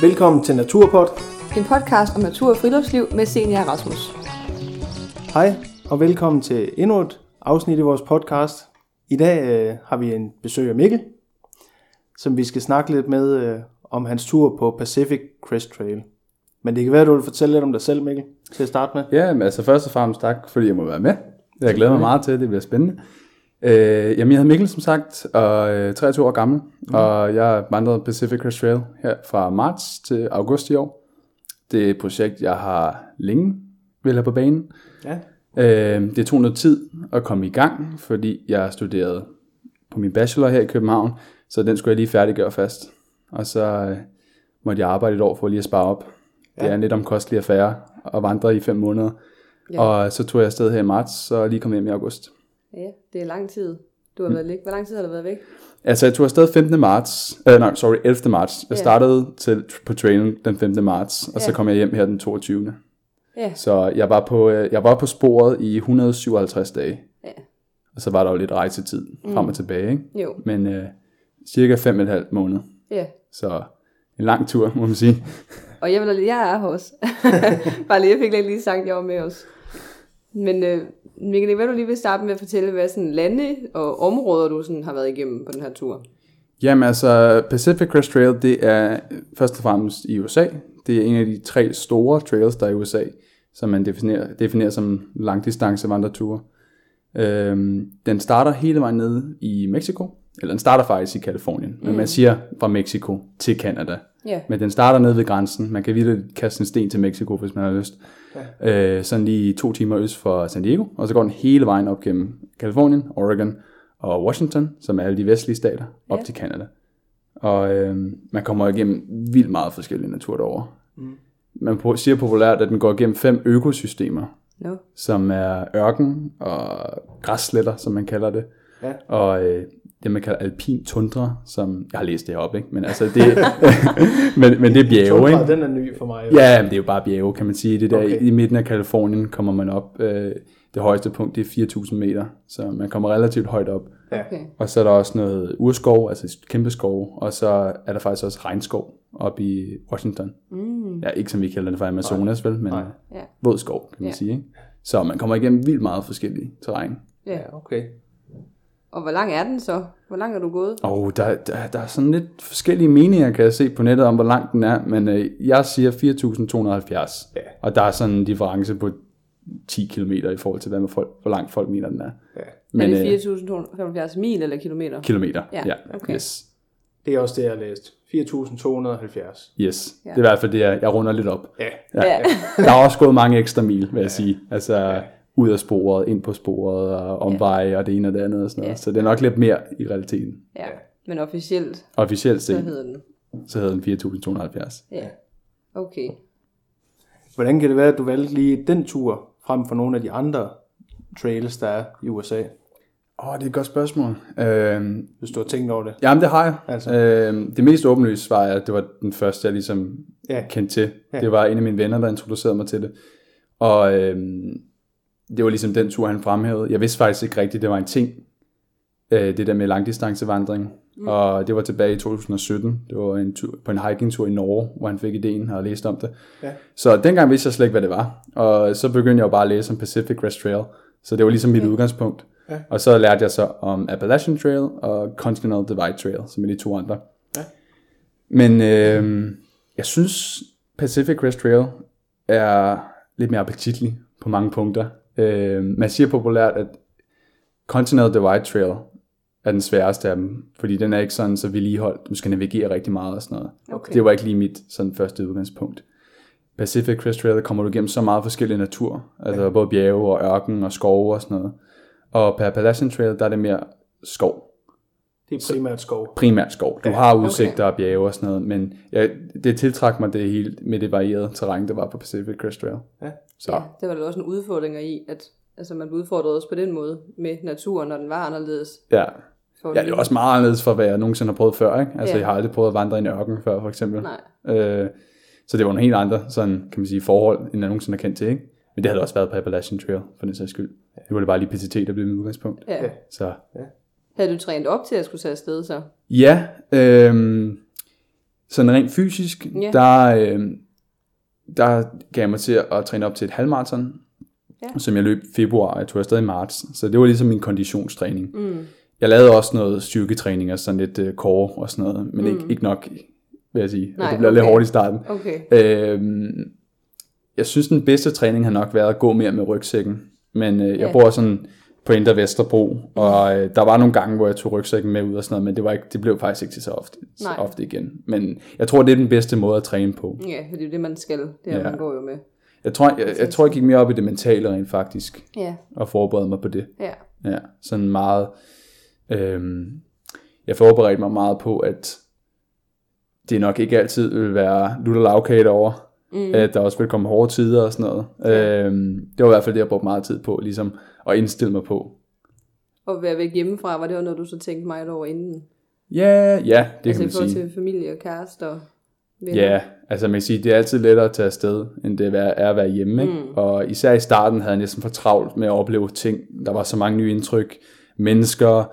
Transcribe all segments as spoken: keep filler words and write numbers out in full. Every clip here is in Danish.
Velkommen til NaturPod, en podcast om natur og friluftsliv med Senior Rasmus. Hej og velkommen til endnu et afsnit i vores podcast. I dag øh, har vi en besøg af Mikkel, som vi skal snakke lidt med øh, om hans tur på Pacific Crest Trail. Men det kan være, at du vil fortælle lidt om dig selv, Mikkel, til at starte med. Ja, men altså først og fremmest tak, fordi jeg må være med. Jeg glæder mig meget til, det bliver spændende. Øh, jamen, jeg hedder Mikkel, som sagt, og øh, treogtyve år gammel, mm. og jeg vandrede Pacific Crest Trail her fra marts til august i år. Det er et projekt, jeg har længe vil have på banen. Ja. Øh, det tog noget tid at komme i gang, fordi jeg studerede på min bachelor her i København, så den skulle jeg lige færdiggøre fast. Og så øh, måtte jeg arbejde et år for lige at spare op. Ja. Det er en lidt omkostelig affære at vandre i fem måneder. Ja. Og så tog jeg afsted her i marts, og lige kom hjem i august. Ja, det er lang tid, du har været væk. Hvor lang tid har du været væk? Altså, jeg tog afsted femtende marts, øh, nej, sorry, ellevte marts. Jeg startede til, på trailen den femte marts, og ja. så kom jeg hjem her den toogtyvende Ja. Så jeg var, på, jeg var på sporet i et hundrede og syvoghalvtreds dage. Ja. Og så var der jo lidt rejsetid mm. frem og tilbage, ikke? Jo. Men øh, cirka fem og en halv måned. Ja. Så en lang tur, må man sige. Og jeg vil jeg er hos. Bare lige, jeg fik lige sagt, jeg var med os. Men øh, Mikkel, hvad du lige vil starte med at fortælle, hvad sådan lande og områder, du sådan har været igennem på den her tur? Jamen altså, Pacific Crest Trail, det er først og fremmest i U S A. Det er en af de tre store trails, der er i U S A, som man definerer, definerer som langdistancevandreture. Øhm, den starter hele vejen nede i Mexico, eller den starter faktisk i Kalifornien, men mm. man siger fra Mexico til Canada. Yeah. Men den starter nede ved grænsen. Man kan virkelig kaste en sten til Mexico, hvis man har lyst. Yeah. Øh, sådan lige to timer øst for San Diego. Og så går den hele vejen op gennem Kalifornien, Oregon og Washington, som er alle de vestlige stater, op yeah. til Canada. Og øh, man kommer igennem vildt meget forskellige natur derovre. Mm. Man siger populært, at den går igennem fem økosystemer, no. som er ørken og græssletter, som man kalder det. Yeah. Og... Øh, det man kalder alpin tundra, som jeg har læst det heroppe, ikke? Men altså det men, men det er bjerge, tundra, ikke? Den er ny for mig. Eller? Ja, men det er jo bare bjerge, kan man sige. Det der okay. i midten af Kalifornien kommer man op. Øh, det højeste punkt det er fire tusind meter, så man kommer relativt højt op. Okay. Og så er der også noget urskov, altså kæmpe skov, og så er der faktisk også regnskov op i Washington. Mm. Ja, ikke som vi kalder det for Amazonas, vel, men ja. våd skov, kan man ja. sige, ikke? Så man kommer igennem vildt meget forskellige terræn. Ja, okay. Og hvor lang er den så? Hvor lang er du gået? Åh, oh, der, der, der er sådan lidt forskellige meninger, kan jeg se på nettet, om hvor lang den er. Men øh, jeg siger fire tusind to hundrede og halvfjerds. Ja. Og der er sådan en difference på ti kilometer i forhold til, hvad med folk, hvor langt folk mener, den er. Ja. Men, er det fire tusind to hundrede og halvfjerds mil eller kilometer? Kilometer, ja. ja. Okay. Yes. Det er også det, jeg har læst. fire tusind to hundrede og halvfjerds. Yes, ja. Det er i hvert fald det, jeg, jeg runder lidt op. Ja. Ja. Ja. Der er også gået mange ekstra mil, vil jeg ja. sige. Altså... Ja. Ud af sporet, ind på sporet, og omveje, ja. og det ene og det andet og sådan noget. Ja. Så det er nok lidt mere i realiteten. Ja, men officielt, officielt set, så hedder den. Så hedder den fire tusind to hundrede og halvfjerds. Ja, okay. Hvordan kan det være, at du valgte lige den tur frem for nogle af de andre trails, der er i U S A? Åh, oh, det er et godt spørgsmål. Øhm, Hvis du har tænkt over det. Jamen, det har jeg. Altså. Øhm, det mest åbenlyse var, at det var den første, jeg ligesom ja. kendte til. Ja. Det var en af mine venner, der introducerede mig til det. Og... Øhm, det var ligesom den tur, han fremhævede. Jeg vidste faktisk ikke rigtigt, det var en ting. Øh, det der med langdistancevandring. Mm. Og det var tilbage i to tusind og sytten. Det var en tur, på en hikingtur i Norge, hvor han fik ideen og læste om det. Ja. Så dengang vidste jeg slet ikke, hvad det var. Og så begyndte jeg jo bare at læse om Pacific Crest Trail. Så det var ligesom mit ja. udgangspunkt. Ja. Og så lærte jeg så om Appalachian Trail og Continental Divide Trail, som er de to andre. Ja. Men øh, jeg synes, Pacific Crest Trail er lidt mere appetitlig på mange punkter. Øh, man siger populært, at Continental Divide Trail er den sværeste af dem, fordi den er ikke sådan så vedligeholdt. Du skal navigere rigtig meget og sådan noget. Okay. Det var ikke lige mit sådan første udgangspunkt. Pacific Crest Trail, der kommer du igennem så meget forskellig natur, altså okay. både bjerge og ørken og skove og sådan noget. Og på Appalachian Trail, der er det mere skov. Det er primært skov. Primært skov. Du ja. har udsigter okay. og bjerge og sådan noget, men ja, det tiltrak mig det hele med det varierede terræn, der var på Pacific Crest Trail. Ja. Så. Ja, det var da også en udfordring i, at altså, man udfordrede os på den måde med naturen, når den var anderledes. Ja, ja det er også meget anderledes fra, hvad jeg nogensinde har prøvet før. Ikke? Altså, ja. jeg har aldrig prøvet at vandre i en ørken før, for eksempel. Nej. Øh, så det var nogle helt andre sådan, kan man sige, forhold, end jeg nogensinde har kendt til. Ikke? Men det havde også været på Appalachian Trail, for den sags skyld. Det var det bare lige P C T, der blev mit udgangspunkt. Ja. Så. Ja. Havde du trænet op til, at jeg skulle tage afsted så? Ja, øh, sådan rent fysisk, yeah. der, øh, der gav jeg mig til at træne op til et halvmarathon, yeah. som jeg løb i februar, jeg tog afsted i marts. Så det var ligesom min konditionstræning. Mm. Jeg lavede også noget styrketræning og sådan lidt øh, core og sådan noget, men mm. ikke, ikke nok, vil jeg sige. Nej, det blev okay. lidt hårdt i starten. Okay. Øhm, jeg synes, den bedste træning har nok været at gå mere med rygsækken. Men øh, jeg yeah. bor sådan på Indre Vesterbro, og øh, der var nogle gange, hvor jeg tog rygsækken med ud og sådan noget, men det, var ikke, det blev faktisk ikke så ofte, så ofte igen. Men jeg tror, det er den bedste måde at træne på. Ja, yeah, for det er jo det, man skal. Det er, ja. man går jo med. Jeg tror, jeg, jeg, jeg, tror, jeg gik mere op i det mentale rent faktisk, yeah. og forberedte mig på det. Yeah. Ja, sådan meget... Øhm, jeg forberedte mig meget på, at det nok ikke altid vil være lutter lavkage derovre. Mm. At der også vil komme hårde tider og sådan noget. Ja. Øhm, det var i hvert fald det, jeg brugte meget tid på, ligesom at indstille mig på. Og være væk hjemmefra, var det jo noget, du så tænkte meget over inden? Ja, ja, det altså, kan man sige. Altså i forhold til familie og kæreste og venner. Ja, altså man kan sige, det er altid lettere at tage afsted, end det er at være hjemme. Ikke? Mm. Og især i starten havde jeg næsten for travlt med at opleve ting. Der var så mange nye indtryk, mennesker,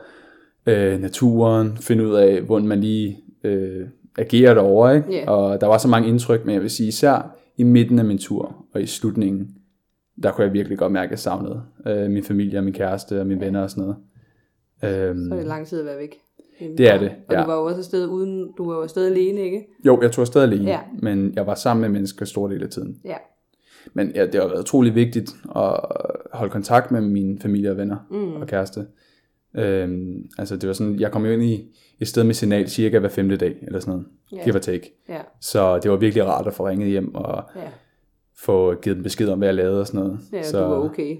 øh, naturen, finde ud af, hvordan man lige... Øh, agerer derovre, ikke? Yeah. Og der var så mange indtryk, men jeg vil sige, især i midten af min tur, og i slutningen, der kunne jeg virkelig godt mærke, at jeg savnede øh, min familie, og min kæreste, og mine yeah. venner og sådan noget. Øhm, så er det lang tid at være væk. Det er det, og ja. Og du var jo også afsted uden, du var jo afsted alene, ikke? Jo, jeg tog afsted alene, ja. Men jeg var sammen med mennesker stor del af tiden. Ja. Men ja, det har været utrolig vigtigt at holde kontakt med mine familie og venner mm. og kæreste. Øhm, altså det var sådan, jeg kom jo ind i et sted med signal cirka hver femte dag eller sådan noget, yeah. give or take yeah. så det var virkelig rart at få ringet hjem og yeah. få givet dem besked om, hvad jeg lavede og sådan noget. Ja, så, du var okay.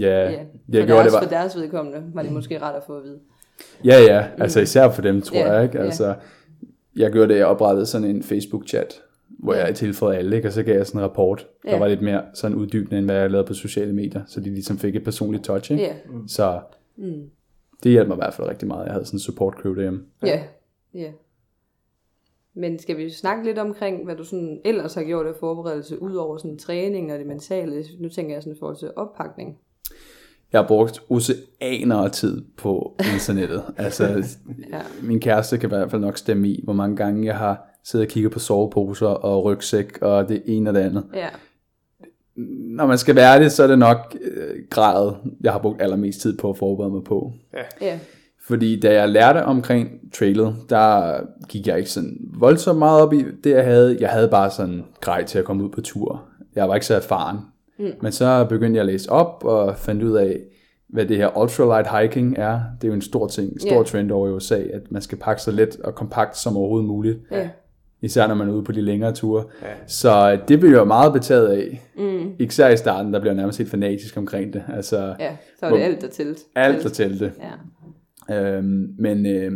Ja, yeah. jeg gjorde det bare. For deres vedkommende var det måske rart at få at vide. Ja, ja, altså især for dem, tror yeah. jeg, ikke? Altså, yeah. jeg gjorde det, jeg oprettede sådan en Facebook-chat, hvor jeg tilføjede alle, ikke? Og så gav jeg sådan en rapport, der yeah. var lidt mere sådan uddybende, end hvad jeg lavede på sociale medier, så de ligesom fik et personligt touch, ikke? Yeah. Så mm. det hjalp mig i hvert fald rigtig meget. Jeg havde sådan en support crew derhjemme. Ja. Ja, ja. Men skal vi snakke lidt omkring, hvad du sådan ellers har gjort af forberedelse, ud over sådan træning og det mentale? Nu tænker jeg sådan i forhold til oppakning. Jeg har brugt oceaner af tid på internettet. Altså, ja. Min kæreste kan i hvert fald nok stemme i, hvor mange gange jeg har siddet og kigget på soveposer og rygsæk og det ene og det andet. Ja. Når man skal være det, så er det nok øh, gradet, jeg har brugt allermest tid på at forberede mig på. Ja. Yeah. Fordi da jeg lærte omkring trailet, der gik jeg ikke sådan voldsomt meget op i det, jeg havde. Jeg havde bare sådan grej til at komme ud på tur. Jeg var ikke så erfaren. Mm. Men så begyndte jeg at læse op og fandt ud af, hvad det her ultralight hiking er. Det er jo en stor ting, stor yeah. trend over i U S A, at man skal pakke så let og kompakt som overhovedet muligt. Yeah. Især når man er ude på de længere ture. Ja. Så det bliver jeg meget betaget af. Mm. Især i starten, der bliver jeg nærmest helt fanatisk omkring det. Altså, ja, så er det alt der tælte. Alt der tælte. Ja. Øhm, men øh,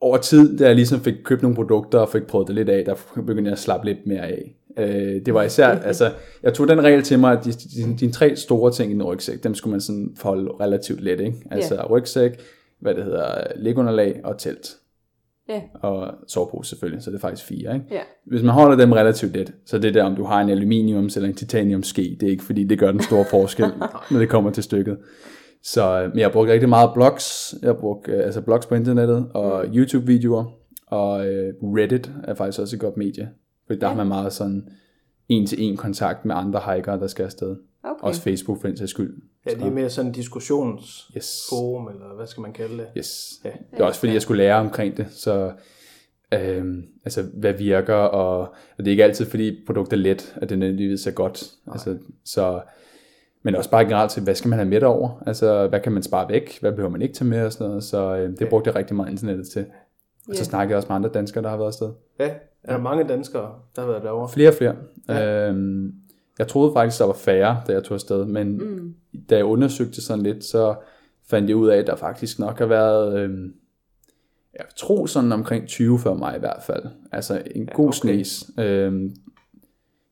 over tid, da jeg ligesom fik købt nogle produkter og fik prøvet det lidt af, der begyndte jeg at slappe lidt mere af. Øh, det var især, altså, jeg tog den regel til mig, at de, de, de tre store ting i en rygsæk, dem skulle man sådan forholde relativt let, ikke? Altså ja. Rygsæk, hvad det hedder, lægunderlag og telt. Yeah. Og sovepose selvfølgelig, så det er faktisk fire, ikke? Yeah. Hvis man holder dem relativt let, så det der, om du har en aluminium eller en titanium ske, det er ikke fordi det gør den store forskel, når det kommer til stykket. Så men jeg brugte rigtig meget blogs, jeg brugte altså blogs på internettet og YouTube videoer, og øh, Reddit er faktisk også et godt medie, fordi der yeah. har man meget sådan en til en kontakt med andre hikere, der skal afsted. Okay. Også Facebook for en sags skyld. Ja, det er mere sådan en diskussionsforum, yes. eller hvad skal man kalde det? Yes. Ja. Det er også fordi, jeg skulle lære omkring det, så øhm, altså, hvad virker, og, og det er ikke altid, fordi produktet er let, at det nødvendigvis er godt. Altså, så, men også bare generelt til, hvad skal man have med derover? Altså, hvad kan man spare væk? Hvad behøver man ikke tage med? Og sådan noget. Så øhm, det ja. brugte jeg rigtig meget internettet til. Og yeah. så snakkede jeg også med andre danskere, der har været afsted. Ja, er der mange danskere, der har været derovre? Flere og flere. Ja. Øhm, Jeg troede faktisk, der var færre, da jeg tog afsted, men mm. da jeg undersøgte sådan lidt, så fandt jeg ud af, at der faktisk nok har været, øh, jeg tror sådan omkring tyve før mig i hvert fald. Altså en ja, god okay. snes. Øh,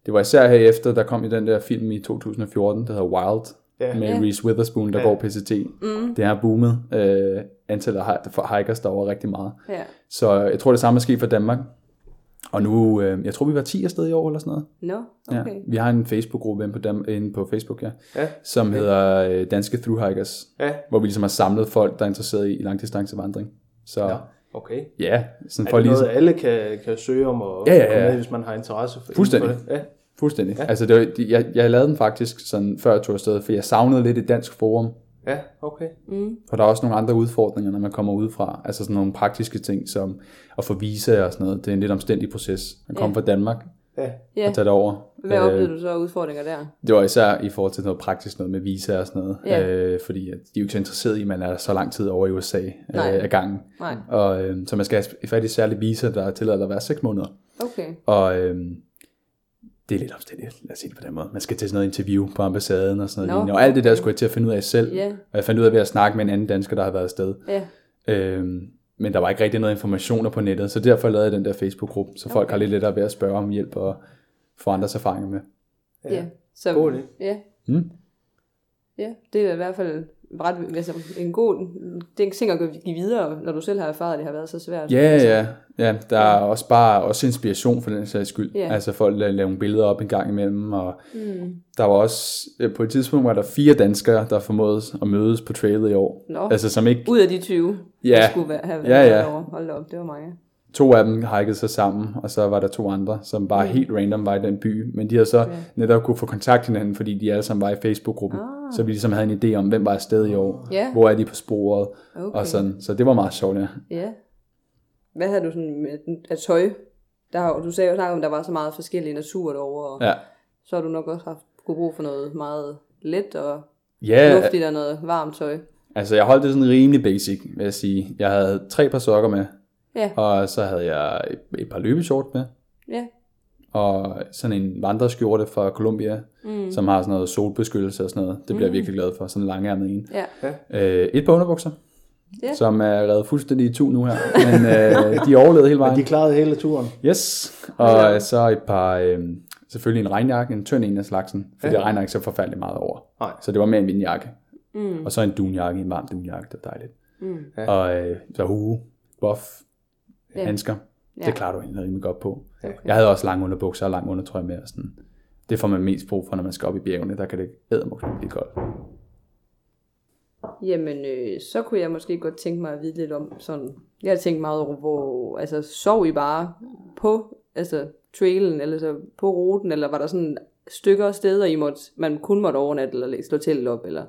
det var især herefter, der kom i den der film i to tusind og fjorten, der hedder Wild, yeah. med yeah. Reese Witherspoon, der yeah. går P C T. Mm. Det har boomet øh, antallet af hikers derovre rigtig meget. Yeah. Så jeg tror, det samme er sket for Danmark. Og nu, øh, jeg tror, vi var ti afsted i år eller sådan noget. Nå, no, okay. Ja, vi har en Facebook-gruppe inde på, dem, inde på Facebook, ja, ja som okay. hedder øh, Danske Thruhikers, ja. Hvor vi ligesom har samlet folk, der er interesseret i langdistancevandring. Så ja. Okay. Ja, sådan for lige. Er det noget, alle kan kan søge om og ja, ja, ja. komme med, hvis man har interesse for, fuldstændig. for det? Ja. Fuldstændig. Ja. Altså det var, jeg jeg lavede den faktisk sådan før jeg tog afsted, for jeg savnede lidt et dansk forum. Ja, okay. Mm. Og der er også nogle andre udfordringer, når man kommer udefra. Altså sådan nogle praktiske ting, som at få visa og sådan noget. Det er en lidt omstændig proces. Man kommer ja. fra Danmark ja. og tager det over. Hvad oplevede du så af udfordringer der? Det var især i forhold til noget praktisk noget med visa og sådan noget. Ja. Øh, fordi de er jo ikke så interesserede i, at man er så lang tid over i U S A øh, af gangen. Nej. Og, øh, så man skal have fat i særlig visa, der er tilladt at være seks måneder. Okay. Og... Øh, det er lidt omstændigt, lad os sige det på den måde. Man skal til sådan noget interview på ambassaden og sådan noget. No. Og alt det der skulle jeg til at finde ud af selv. Yeah. Og jeg fandt ud af ved at snakke med en anden dansker, der havde været afsted. Yeah. Øhm, men der var ikke rigtig noget informationer på nettet, så derfor lavede jeg den der Facebook-gruppe, så okay. folk har lidt lettere ved at spørge om hjælp og få andres erfaringer med. Ja, yeah. så god det. Ja. Mm. Ja, det er i hvert fald ret, altså en god, det er en ting at give videre, når du selv har erfaret, at det har været så svært. Ja, altså. ja. Ja, der er ja. også bare også inspiration for den sags skyld. Ja. Altså folk lavede nogle billeder op en gang imellem, og mm. der var også, på et tidspunkt var der fire danskere, der formåede at mødes på trailet i år. Nå. Altså som ikke... Ud af de tyve, ja. der skulle have været ja, ja. over. Hold op, det var mange. To af dem hikede sig sammen, og så var der to andre, som bare mm. helt random var i den by. Men de har så ja. netop kunne få kontakt til hinanden, fordi de alle sammen var i Facebook-gruppen. Ah. Så vi ligesom havde en idé om, hvem var afsted i år, yeah. hvor er de på sporet, okay. og sådan. Så det var meget sjovt, ja. Yeah. Hvad havde du sådan med af tøj? Der, du sagde jo snart om, der var så meget forskellige natur derovre, og ja. så har du nok også haft god brug for noget meget let og yeah. luftigt og noget varmt tøj. Altså jeg holdt det sådan rimelig basic, vil jeg sige. Jeg havde tre par sokker med, yeah. og så havde jeg et, et par løbeshorts med, yeah. og sådan en vandreskjorte fra Colombia, mm. som har sådan noget solbeskyttelse og sådan noget. Det bliver mm. jeg virkelig glad for, sådan en langærmet en. Yeah. Øh, et par underbukser. Yeah. Som er reddet fuldstændig i tu nu her. Men øh, de overlevede hele vejen. Men de klarede hele turen. Yes. Og ja. så et par, øh, selvfølgelig en regnjakke, en tynd en af slagsen. For ja. det regner ikke så forfærdeligt meget over. Nej. Så det var mere en vindjakke. Mm. Og så en dunjakke, en varm dunjakke, det var dejligt. Mm. Ja. Og øh, så hue, buff, ja. handsker. Ja. Det klarer du egentlig rimelig godt på. Ja. Jeg havde også lange underbukser og lange undertrøj med. Og sådan. Det får man mest brug for, når man skal op i bjergene. Der kan det ædermokligt blive koldt. Jamen, øh, så kunne jeg måske godt tænke mig at vide lidt om sådan, jeg har tænkt meget over, hvor, altså, sov I bare på, altså, trailen, eller så på ruten, eller var der sådan stykker og steder, I måtte, man kun måtte overnatte, eller slå teltet op, eller?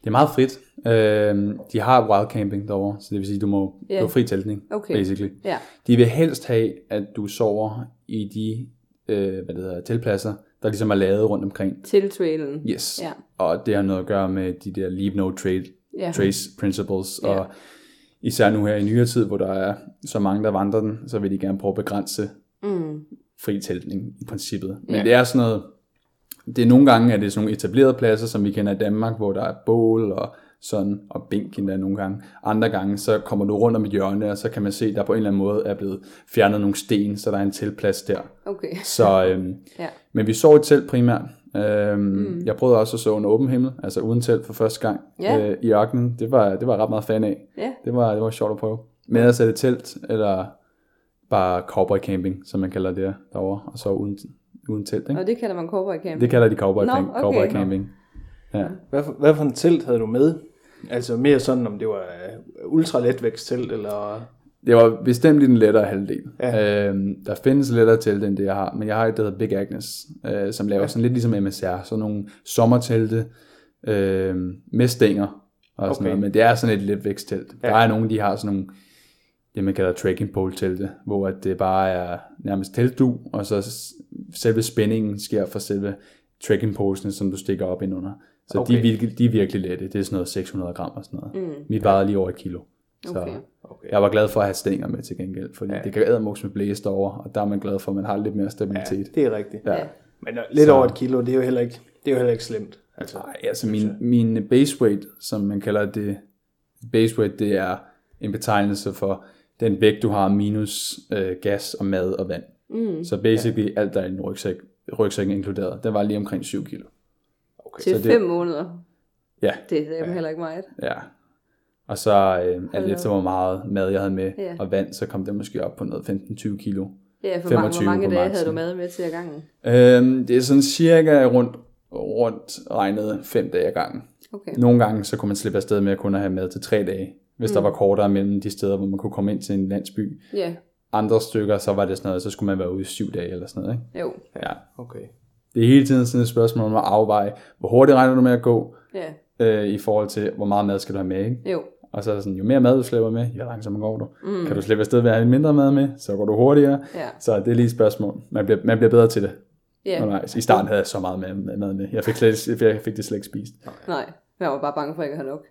Det er meget frit. Øh, de har wild camping derovre, så det vil sige, at du må yeah. du fri teltning, okay. basically. Yeah. De vil helst have, at du sover i de, øh, hvad det hedder, teltpladser, der ligesom er lavet rundt omkring. Til trailen. Yes. Ja. Og det har noget at gøre med de der leave no trail, ja. trace principles. Ja. Og især nu her i nyere tid, hvor der er så mange, der vandrer den, så vil de gerne prøve at begrænse mm. fri teltning i princippet. Men ja. det er sådan noget, det er nogle gange, at det er sådan nogle etablerede pladser, som vi kender i Danmark, hvor der er bål og sådan, og bænk endda nogle gange. Andre gange, så kommer du rundt om et hjørne, og så kan man se, at der på en eller anden måde er blevet fjernet nogle sten, så der er en teltplads der. Okay. Så, øhm, ja. Men vi sov i telt primært. Øhm, mm. Jeg prøvede også at sove under åben himmel, altså uden telt for første gang yeah. øh, i ørkenen. Det var, det var ret meget fan af. Yeah. Det var, det var sjovt at prøve. Med at sætte telt, eller bare cowboy camping, som man kalder det derovre, og sove uden, uden telt. Ikke? Og det kalder man cowboy camping? Det kalder de cowboy, no, okay, cowboy camping. No. Ja. Hvad, for, hvad for en telt havde du med? Altså mere sådan, om det var ultraletvægtstelt, eller... Det var bestemt i den lettere halvdel. Ja. Øhm, der findes lettere telt, end det jeg har, men jeg har et, der hedder Big Agnes, øh, som laver ja. sådan lidt ligesom M S R, sådan nogle sommertelte øh, med stænger og sådan okay. noget, men det er sådan et letvægtstelt. Ja. Der er nogen, de har sådan nogle, det man kalder trekking pole telte, hvor det bare er nærmest teltdug, og så selve spændingen sker fra selve trekking posene, som du stikker op indunder. Så okay. de, er virkelig, de er virkelig lette. Det er sådan noget seks hundrede gram og sådan noget. Mm. Mit vejede lige over et kilo. Så okay. Okay. jeg var glad for at have stænger med til gengæld, fordi ja. det kan ædermuks med blæse derovre, og der er man glad for, at man har lidt mere stabilitet. Ja, det er rigtigt. Ja. Ja. Men lidt så. over et kilo, det er jo heller ikke, det er jo heller ikke slemt. Altså, nej, altså min, min baseweight, som man kalder det, baseweight, det er en betegnelse for den vægt, du har minus øh, gas og mad og vand. Mm. Så basically ja. alt, der er i en rygsæk, rygsækken inkluderet, den var lige omkring syv kilo. Okay. Til fem måneder? Ja. Det er ja. heller ikke meget. Ja. Og så øh, alt efter hvor meget mad jeg havde med ja. og vand, så kom det måske op på noget femten til tyve kilo. Ja, for mange, hvor mange dage havde du mad med til ad gangen? Øhm, det er sådan cirka rundt, rundt regnet fem dage ad gangen. Okay. Nogle gange så kunne man slippe afsted med at kun have mad til tre dage, hvis mm. der var kortere mellem de steder, hvor man kunne komme ind til en landsby. Yeah. Andre stykker, så var det sådan noget, så skulle man være ude i syv dage eller sådan noget, ikke? Jo. Ja, okay. Det er hele tiden sådan et spørgsmål om at afveje, hvor hurtigt regner du med at gå, yeah. øh, i forhold til, hvor meget mad skal du have med, ikke? Jo. Og så er der sådan, jo mere mad du slæber med, jo langsommere går du. Mm. Kan du slippe afsted ved at have lidt mindre mad med, så går du hurtigere. Yeah. Så det er lige et spørgsmål. Man bliver, man bliver bedre til det. Yeah. I starten havde jeg så meget mad med. Jeg fik, slet, jeg fik det slet ikke spist. Nej, jeg var bare bange for ikke at have nok.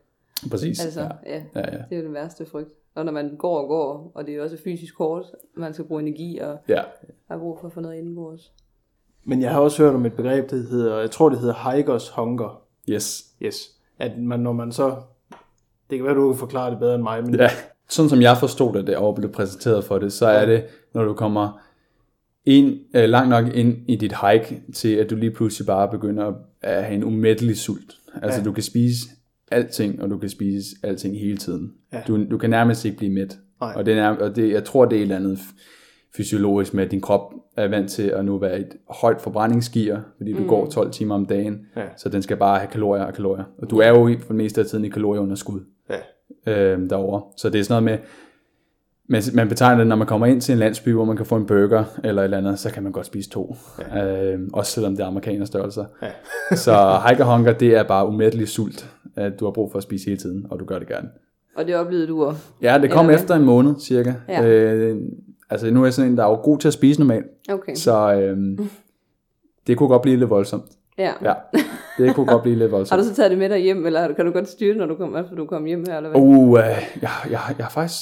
Præcis. Altså, ja. Ja. Ja, ja. Det er jo den værste frygt. Og når man går og går, og det er jo også fysisk hårdt, man skal bruge energi og ja. har brug for at få noget indenbords. Men jeg har også hørt om et begreb, det hedder, jeg tror det hedder hikers hunger. Yes. Yes. At man, når man så, det kan være, du kan forklare det bedre end mig. Men... Ja. Sådan som jeg forstod det, og blev præsenteret for det, så er det, når du kommer ind, øh, langt nok ind i dit hike, til at du lige pludselig bare begynder at have en umættelig sult. Altså ja. du kan spise alting, og du kan spise alting hele tiden. Ja. Du, du kan nærmest ikke blive mæt. Og, det er, og det, jeg tror, det er et eller andet fysiologisk med, at din krop er vant til at nu være et højt forbrændingsgear, fordi du mm. går tolv timer om dagen, ja. så den skal bare have kalorier og kalorier. Og du er jo for det meste af tiden i kalorieunderskud ja. øh, derovre. Så det er sådan noget med, men man betegner det, når man kommer ind til en landsby, hvor man kan få en burger eller et eller andet, så kan man godt spise to. Ja. Øh, også selvom det er amerikanerstørrelser. Ja. Så hiker hunger, det er bare umættelig sult, at du har brug for at spise hele tiden, og du gør det gerne. Og det oplevede du også? Ja, det kom eller efter det? En måned cirka. Ja. Øh, altså nu er jeg sådan en, der er jo god til at spise normalt. Okay. Så øh, det kunne godt blive lidt voldsomt. Ja. ja. Det kunne godt blive lidt voldsomt. Har du så taget det med dig hjem, eller kan du godt styre det, når du kommer, når du kommer hjem her? Eller hvad? Uh, jeg, jeg, jeg, jeg har faktisk...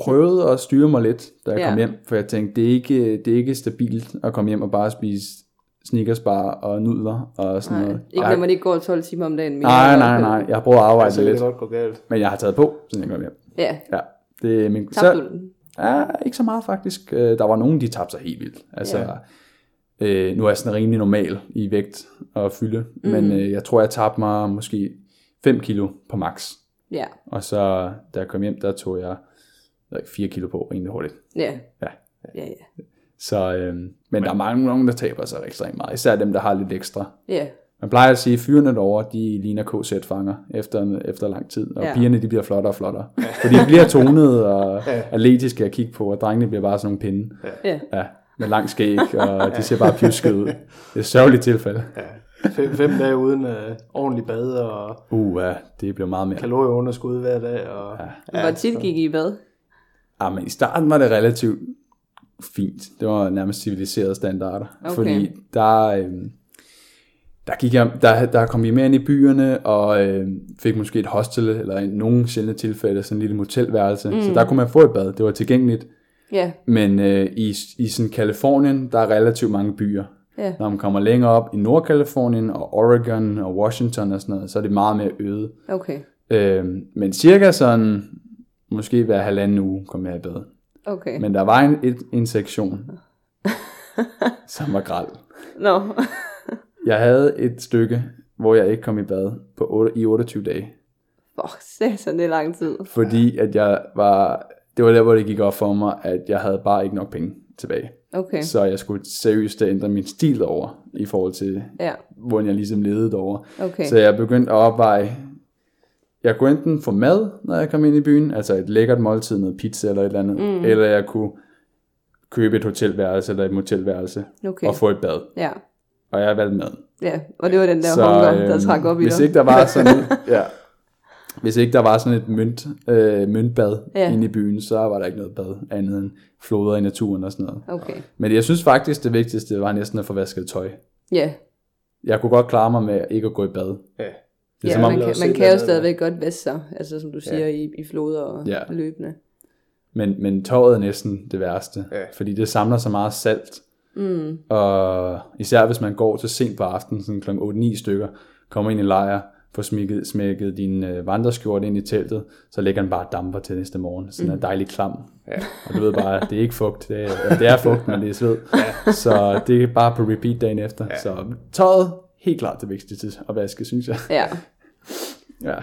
prøvede at styre mig lidt, da jeg ja. kom hjem, for jeg tænkte, det er, ikke, det er ikke stabilt at komme hjem og bare spise sneakersbar og nudler og sådan nej, noget. Ikke når man ikke går tolv timer om dagen mere. Nej, nej, nej. Jeg har prøvet at arbejde altså, lidt. Det godt gå galt. Men jeg har taget på, siden jeg kom hjem. Ja. ja det er min... Tabte så... du den? Ja, ikke så meget faktisk. Der var nogen, de tabte sig helt vildt. Altså, ja. øh, nu er jeg sådan rimelig normal i vægt og fylde, mm. men øh, jeg tror, jeg tabte mig måske fem kilo på max. Ja. Og så, da jeg kom hjem, der tog jeg... fire kilo på, egentlig hurtigt. Yeah. Ja. Ja, ja. Så, øhm, men, men der er mange nogen, der taber sig ekstremt meget. Især dem, der har lidt ekstra. Yeah. Man plejer at sige, at fyrene derovre, de ligner K Z-fanger efter, efter lang tid. Og yeah. pigerne, de bliver flottere og flottere. Yeah. Fordi de bliver tonede og atletiske at kigge på, og drengene bliver bare sådan nogle pinde. Yeah. Ja. Med lang skæg, og de ser bare pjuskede ud. Det er et sørgeligt tilfælde. Yeah. Fem, fem dage uden øh, ordentlig bad, og uh, ja, det bliver meget mere. Kalorieunderskud hver dag. Og... Ja. Hvor tit gik I i bad? Ja, men i starten var det relativt fint. Det var nærmest civiliserede standarder. Okay. Fordi der, øh, der, gik jeg, der, der kom vi mere ind i byerne, og øh, fik måske et hostel, eller i nogle sjældne tilfælde, sådan en lille motelværelse. Mm. Så der kunne man få et bad. Det var tilgængeligt. Yeah. Men øh, i, i sådan Kalifornien, der er relativt mange byer. Yeah. Når man kommer længere op i Nordkalifornien, og Oregon, og Washington og sådan noget, så er det meget mere øde. Okay. Øh, men cirka sådan... Måske hver halvanden uge kom jeg i bad. Okay. Men der var en, et, en sektion, som var græld. No. Jeg havde et stykke, hvor jeg ikke kom i bad på otte, i otteogtyve dage. Fuck, satan, det er lang tid. Fordi at jeg var, det var der, hvor det gik op for mig, at jeg havde bare ikke nok penge tilbage. Okay. Så jeg skulle seriøst ændre min stil over, i forhold til, ja. Hvordan jeg ligesom levede over. Okay. Så jeg begyndte at opveje... Jeg kunne enten få mad, når jeg kom ind i byen, altså et lækkert måltid, noget pizza eller et eller andet, mm. eller jeg kunne købe et hotelværelse eller et motelværelse, okay. og få et bad. Ja. Og jeg valgte mad. Ja, og det var den der så, hunger, øh, der trak op i hvis dig. Ikke der var sådan et, ja, hvis ikke der var sådan et mønt, øh, møntbad ja. Inde i byen, så var der ikke noget bad andet end floder i naturen og sådan noget. Okay. Men jeg synes faktisk, det vigtigste var næsten at få vasket tøj. Ja. Jeg kunne godt klare mig med ikke at gå i bad. Ja. Ja, man, man, man kan jo stadigvæk godt vaske sig, altså som du siger, ja. i, i floder og ja. løbende. Men, men tøjet er næsten det værste, ja. Fordi det samler så meget salt. Mm. Og især hvis man går så sent på aftenen, sådan kl. otte ni stykker, kommer ind i lejr, får smækket, smækket din øh, vandreskjorte ind i teltet, så lægger den bare damper til næste morgen. Sådan mm. en dejlig klam. Ja. Og du ved bare, det er ikke fugt. Det er, ja, det er fugt, men det er sved. Ja. Så det er bare på repeat dagen efter. Ja. Så tøjet, helt klart det vigtigste at vaske, synes jeg. Ja. Ja.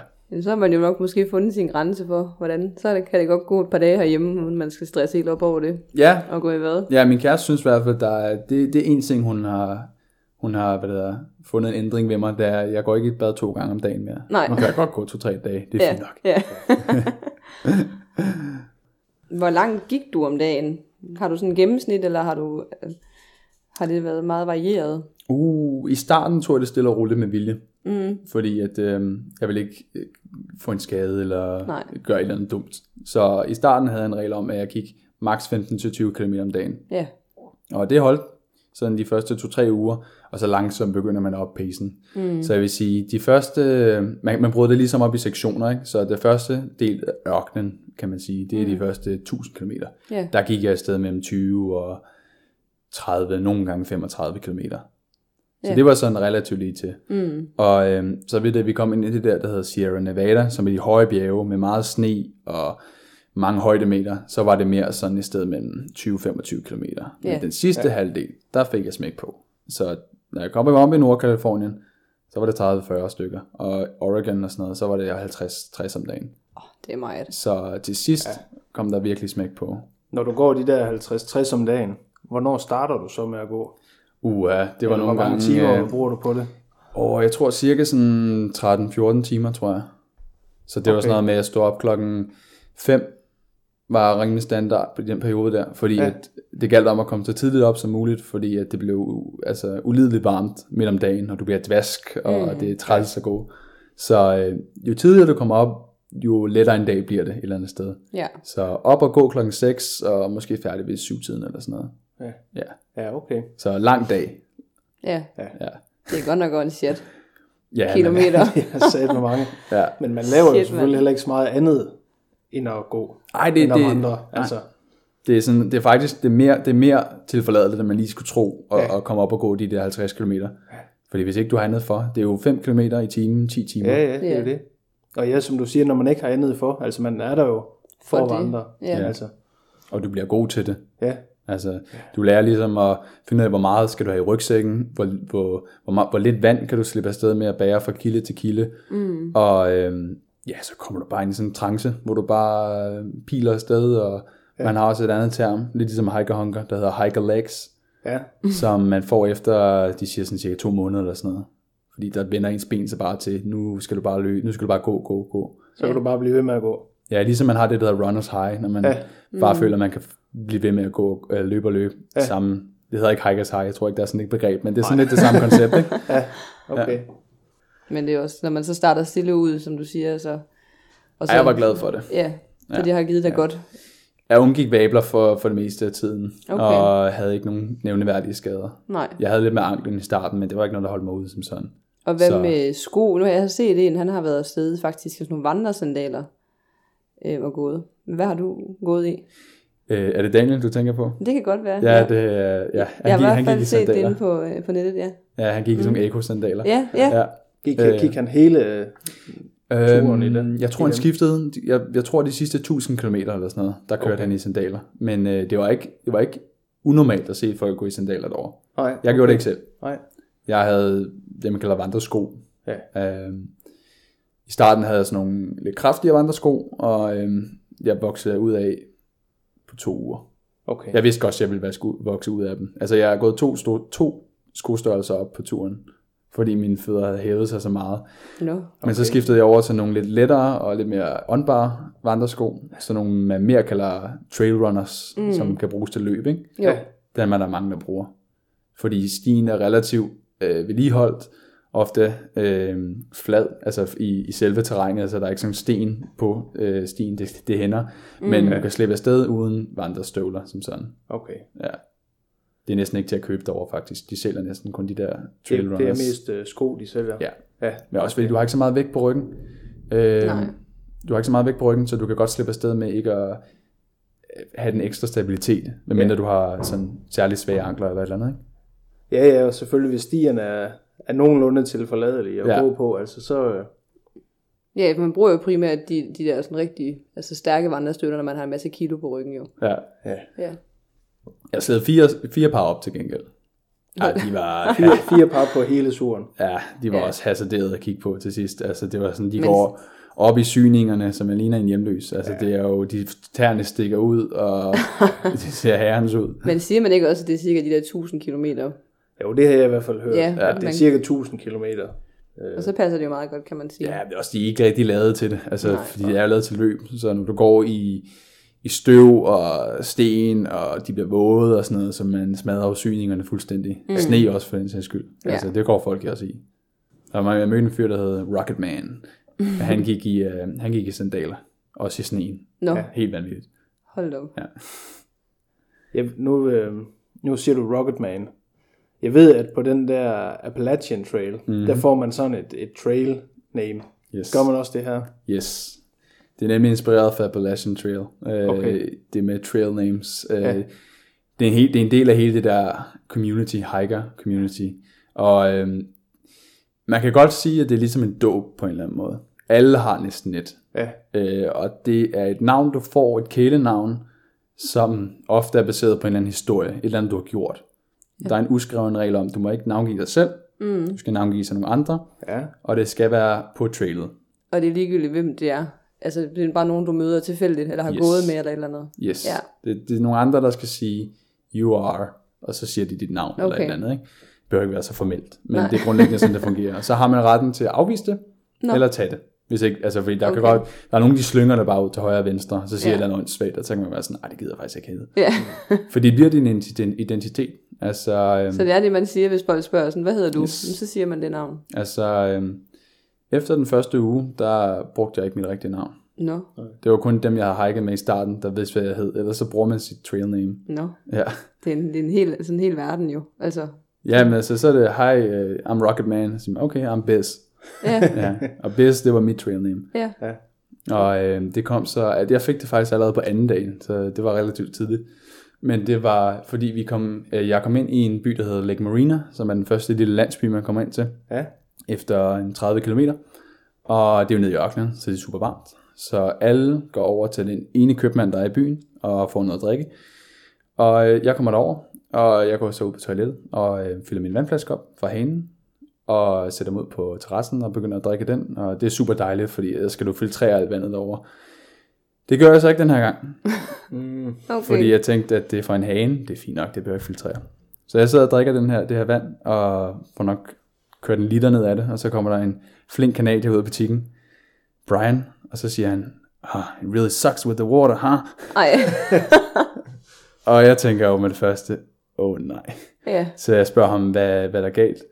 Så har man jo nok måske fundet sin grænse for, hvordan, så kan det godt gå et par dage herhjemme, uden man skal stresse helt op over det, ja. Og gå i hvad. Ja, min kæreste synes i hvert fald, der, det, det er en ting, hun har, hun har hvad der, fundet en ændring ved mig, der jeg går ikke i bad to gange om dagen mere. Nej. Man kan godt gå to-tre dage, det er ja. Fint nok. Ja. Hvor langt gik du om dagen? Har du sådan en gennemsnit, eller har du har det været meget varieret? Uh, i starten tog jeg det stille og roligt med vilje. Mm. Fordi at øh, jeg ville ikke øh, få en skade eller Nej. gøre et eller andet dumt. Så i starten havde jeg en regel om, at jeg gik maks femten til tyve kilometer om dagen. Yeah. Og det holdt sådan de første to-tre uger, og så langsomt begynder man at op pacen. Mm. Så jeg vil sige, de første, man, man brød det ligesom op i sektioner, ikke? Så det første del af ørkenen, kan man sige, det er mm. de første tusind kilometer. Yeah. Der gik jeg afsted mellem tyve og tredive, nogle gange femogtredive kilometer. Så yeah. det var sådan relativt lige til. Mm. Og øh, så ved det, vi kom ind i det der, der hedder Sierra Nevada, som er de høje bjerge med meget sne og mange højdemeter, så var det mere sådan et sted mellem tyve til femogtyve kilometer. Men yeah. den sidste yeah. halvdel, der fik jeg smæk på. Så når jeg kom op i Nordkalifornien, så var det tredive til fyrre stykker. Og Oregon og sådan noget, så var det halvtreds til tres om dagen. Åh, oh, det er meget. Så til sidst ja. kom der virkelig smæk på. Når du går de der halvtreds til tres om dagen, hvornår starter du så med at gå? Uha, det var Eller, nogle hvor mange gange... timer øh, bruger du på det? Åh, jeg tror cirka sådan tretten til fjorten timer, tror jeg. Så det okay. var sådan noget med, at jeg stod op klokken fem, var rimelig standard på den periode der, fordi ja. at det galt om at komme så tidligt op som muligt, fordi at det blev altså ulideligt varmt midt om dagen, og du bliver dvask, og mm. det er træls at gå. Så øh, jo tidligere du kommer op, jo lettere en dag bliver det et eller andet sted. Ja. Så op og gå klokken seks, og måske færdig ved syv-tiden eller sådan noget. Ja. Ja. Ja, okay. Så lang dag. Ja, ja. Det er godt nok godt en shit. Ja, kilometer. Jeg har sat med mange. Ja. Men man laver shit, jo selvfølgelig man. heller ikke så meget andet end at gå. Nej, det, det, andre. Altså. det er sådan, det er faktisk det er mere, det er mere tilforladeligt, end man lige skulle tro, at, ja. at komme op og gå de der halvtreds kilometer. Ja. Fordi hvis ikke du har andet for, det er jo fem kilometer i timen, ti timer. Ja, ja, det er ja. det. Og ja, som du siger, når man ikke har andet for, altså man er der jo for, for at vandre. Ja. Ja, altså. Og du bliver god til det. Ja. Altså, du lærer ligesom at finde ud af, hvor meget skal du have i rygsækken, hvor, hvor, hvor, hvor lidt vand kan du slippe afsted med at bære fra kilde til kilde, mm. og øhm, ja, så kommer du bare ind i sådan en trance, hvor du bare øh, piler afsted, og ja. man har også et andet term, lidt ligesom hiker-hunker, der hedder hiker-legs, ja. som man får efter, de siger sådan cirka to måneder eller sådan noget, fordi der vender ens ben så bare til, nu skal du bare løbe, nu skal du bare gå, gå, gå. Så kan ja. du bare blive ved med at gå. Ja, ligesom man har det, der hedder runners high, når man ja. bare mm. føler, at man kan blive ved med at gå øh, løbe og løbe ja. sammen. Det hedder ikke hikers high, jeg tror ikke, der er sådan et begreb, men det er sådan Nej. lidt det samme koncept, ikke? Ja, okay. Ja. Men det er også, når man så starter stille ud, som du siger, så... Og så ja, jeg var glad for det. Ja, så ja. det har givet dig ja. godt. Jeg undgik vabler for, for det meste af tiden, okay. og havde ikke nogen nævneværdige skader. Nej. Jeg havde lidt med anklen i starten, men det var ikke noget, der holdt mig ude som sådan. Og hvad så. med sko? Nu har jeg set en, han har været afsted faktisk med sådan nogle vandresandaler. Og gået. Hvad har du gået i? Øh, er det Daniel, du tænker på? Det kan godt være. Ja, ja. det er... Ja. Jeg har i hvert fald set det inde på, øh, på nettet, ja. Ja, han gik mm. som ekosandaler. Ja, ja. ja. Gik, øh, gik han hele øh, turen i den? Jeg tror, han skiftede... Jeg, jeg tror, de sidste tusind kilometer eller sådan noget, der kørte okay. han i sandaler. Men øh, det var ikke, det var ikke unormalt at se folk gå i sandaler derovre. Nej. Jeg okay. gjorde det ikke selv. Nej. Jeg havde det, man kalder vandresko. Ja. Øh, I starten havde jeg sådan nogle lidt kraftigere vandresko, og øhm, jeg voksede ud af på to uger. Okay. Jeg vidste også, at jeg ville vokse ud af dem. Altså, jeg har gået to, sto- to skostørrelser op på turen, fordi mine fødder havde hævet sig så meget. No. Okay. Men så skiftede jeg over til nogle lidt lettere og lidt mere åndbare vandresko, sådan nogle, man mere kalder trailrunners, mm. som kan bruges til løb, ikke? Jo. Den man der mange, der bruger. Fordi stien er relativt øh, vedligeholdt, ofte øh, flad, altså i, i selve terrænet, altså der er ikke sådan sten på øh, stien, det, det hænder, mm. men man kan slippe afsted uden vandrestøvler, som sådan. Okay. Ja. Det er næsten ikke til at købe derovre, faktisk. De sælger næsten kun de der trailrunners. Det, det er mest øh, sko, de sælger. Ja. ja. Men også fordi, du har ikke så meget vægt på ryggen. Øh, Nej. Du har ikke så meget vægt på ryggen, så du kan godt slippe afsted med ikke at have den ekstra stabilitet, medmindre ja. du har sådan særlig svage ankler eller et eller andet, ikke? Ja, ja, og selvfølgelig, hvis stierne er er nogenlunde tilforladelige at ja. gå på, altså så... Ja, man bruger jo primært de, de der sådan rigtig altså stærke vandrestøvler, når man har en masse kilo på ryggen jo. Ja. ja. ja. Jeg slædte fire, fire par op til gengæld. Ja, de var... fire, fire par på hele turen. Ja, de var ja. også hasarderede at kigge på til sidst. Altså det var sådan, de Men... går op i syningerne, som man ligner en hjemløs. Altså ja. det er jo, de tæerne stikker ud, og det ser herrens ud. Men siger man ikke også, at det er cirka de der tusind kilometer? Jo, det har jeg i hvert fald hørt. Ja, ja, det er man... cirka tusind kilometer. Og så passer det jo meget godt, kan man sige. Ja, det er også de ikke rigtig lavet til det, altså, nej, fordi det er lavet til løb, så når du går i, i støv og sten, og de bliver våde og sådan noget, så man smadrer afsyningerne fuldstændig. Mm. Sne også for den sags skyld, ja. Altså det går folk også i. Der var en mødende fyr, der hed Rocket Man, han gik i, øh, han gik i sandaler, også i sneen. No. Ja, helt vanvittigt. Hold da op. Ja. Ja, nu, øh, nu siger du Rocket Man. Jeg ved, at på den der Appalachian Trail, mm-hmm. der får man sådan et, et trail name. Yes. Gør man også det her? Yes. Det er nemlig inspireret fra Appalachian Trail. Okay. Uh, det med trail names. Uh, ja. det, er en hel, det er en del af hele det der community, hiker community. Og uh, man kan godt sige, at det er ligesom en dåb på en eller anden måde. Alle har næsten et. Ja. Uh, og det er et navn, du får, et kælenavn, som ofte er baseret på en eller anden historie. Et eller andet, du har gjort. Der er en uskreven regel om, du må ikke navngive dig selv, mm. du skal navngive sig nogle andre, ja. Og det skal være på trailet. Og det er ligegyldigt, hvem det er. Altså, det er bare nogen, du møder tilfældigt, eller har yes. gået med, eller et eller andet. Yes, ja. det, det er nogle andre, der skal sige, you are, og så siger de dit navn, okay. eller et eller andet. Ikke? Det bør ikke være så formelt, men nej. Det er grundlæggende sådan, det fungerer. Så har man retten til at afvise det, no. eller tage det. Hvis ikke, altså, fordi der, okay. kan godt, der er nogle af de slynger, der bare ud til højre og venstre, så siger ja. Et eller andet svagt, og så kan man være sådan, nej, det gider jeg faktisk ikke hedde. Ja. For det bliver din identitet. Altså, øhm, så det er det, man siger, hvis folk spørger sådan, hvad hedder du? Yes. Så siger man det navn. Altså, øhm, efter den første uge, der brugte jeg ikke mit rigtige navn. No. Det var kun dem, jeg havde hiket med i starten, der vidste, hvad jeg hed. Ellers så bruger man sit trail name. No. Ja. Det er en, det er en hel, sådan en hel verden jo. Altså. Ja, men altså, så er det, hi, uh, I'm Rocket Man. Så, okay, I'm Biz. Yeah. Ja. Og Biz, det var mit trail name. Yeah. Ja. Og øhm, det kom så, at jeg fik det faktisk allerede på anden dagen, så det var relativt tidligt. Men det var, fordi vi kom, øh, jeg kom ind i en by, der hedder Lake Marina, som er den første lille landsby, man kommer ind til, ja. Efter en tredive kilometer. Og det er jo nede i ørkenen, så det er super varmt. Så alle går over til den ene købmand, der er i byen, og får noget at drikke. Og øh, jeg kommer derover, og jeg går så ud på toilettet, og øh, fylder min vandflaske op fra hanen, og sætter mig ud på terrassen, og begynder at drikke den. Og det er super dejligt, fordi ellers skal du filtrere alt vandet derovre. Det gør jeg så ikke den her gang. Mm. Okay. Fordi jeg tænkte, at det er fra en hane. Det er fint nok, det bør ikke filtrere. Så jeg sidder og drikker den her, det her vand, og får nok kørt en liter ned af det. Og så kommer der en flink kanadier ud af butikken, Brian, og så siger han, oh, it really sucks with the water, huh? Ej. Og jeg tænker jo med det første, åh oh, nej. Yeah. Så jeg spørger ham, hvad, hvad der er galt.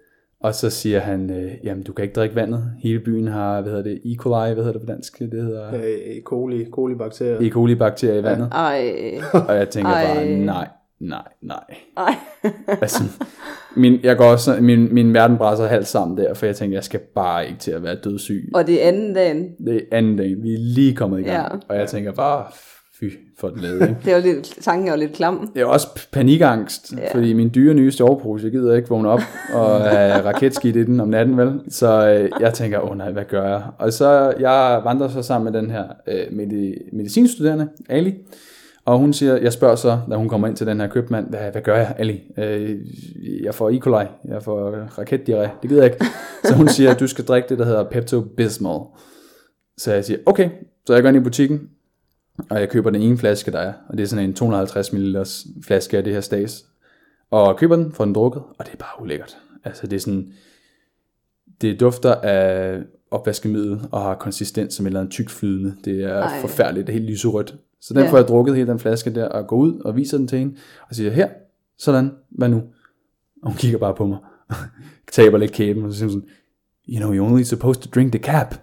Og så siger han, øh, jamen du kan ikke drikke vandet. Hele byen har, hvad hedder det, E. coli, hvad hedder det på dansk? Det hedder... E. coli, kolibakterier. E. coli-bakterier i vandet. Ej. Og jeg tænker Ej. bare, nej, nej, nej. Ej. Altså, min, jeg går også, min, min verden brænder halvt sammen der, for jeg tænker, jeg skal bare ikke til at være dødssyg. Og det er anden dagen. Det er anden dagen, vi er lige kommet i gang. Ja. Og jeg tænker bare... Fy, for et lade, ikke? Det er jo lidt, tanken er jo lidt klam. Det er også panikangst, ja. Fordi min dyre nye sovepose, jeg gider ikke vågne op og have raketskidt i den om natten, vel? Så jeg tænker, åh nej, hvad gør jeg? Og så, jeg vandrer så sammen med den her øh, medicinstuderende, Ali, og hun siger, jeg spørger så, da hun kommer ind til den her købmand, hvad, hvad gør jeg, Ali? Øh, jeg får E. coli, jeg får raketdiarré, det gider jeg ikke. Så hun siger, du skal drikke det, der hedder Pepto-Bismol. Så jeg siger, okay, så jeg går ind i butikken, og jeg køber den ene flaske, der er, og det er sådan en to hundrede og halvtreds milliliter flaske af det her stads, og køber den, får den drukket, og det er bare ulækkert. Altså det er sådan, det dufter af opvaskemiddel, og har konsistens som et eller andet tyk flydende, det er Ej. forfærdeligt, det er helt lyserødt. Så den ja. får jeg drukket, hele den flaske der, og går ud og viser den til hende, og siger, her, sådan, hvad nu? Og hun kigger bare på mig, taber lidt kæben, og så siger sådan, you know, you're only supposed to drink the cap.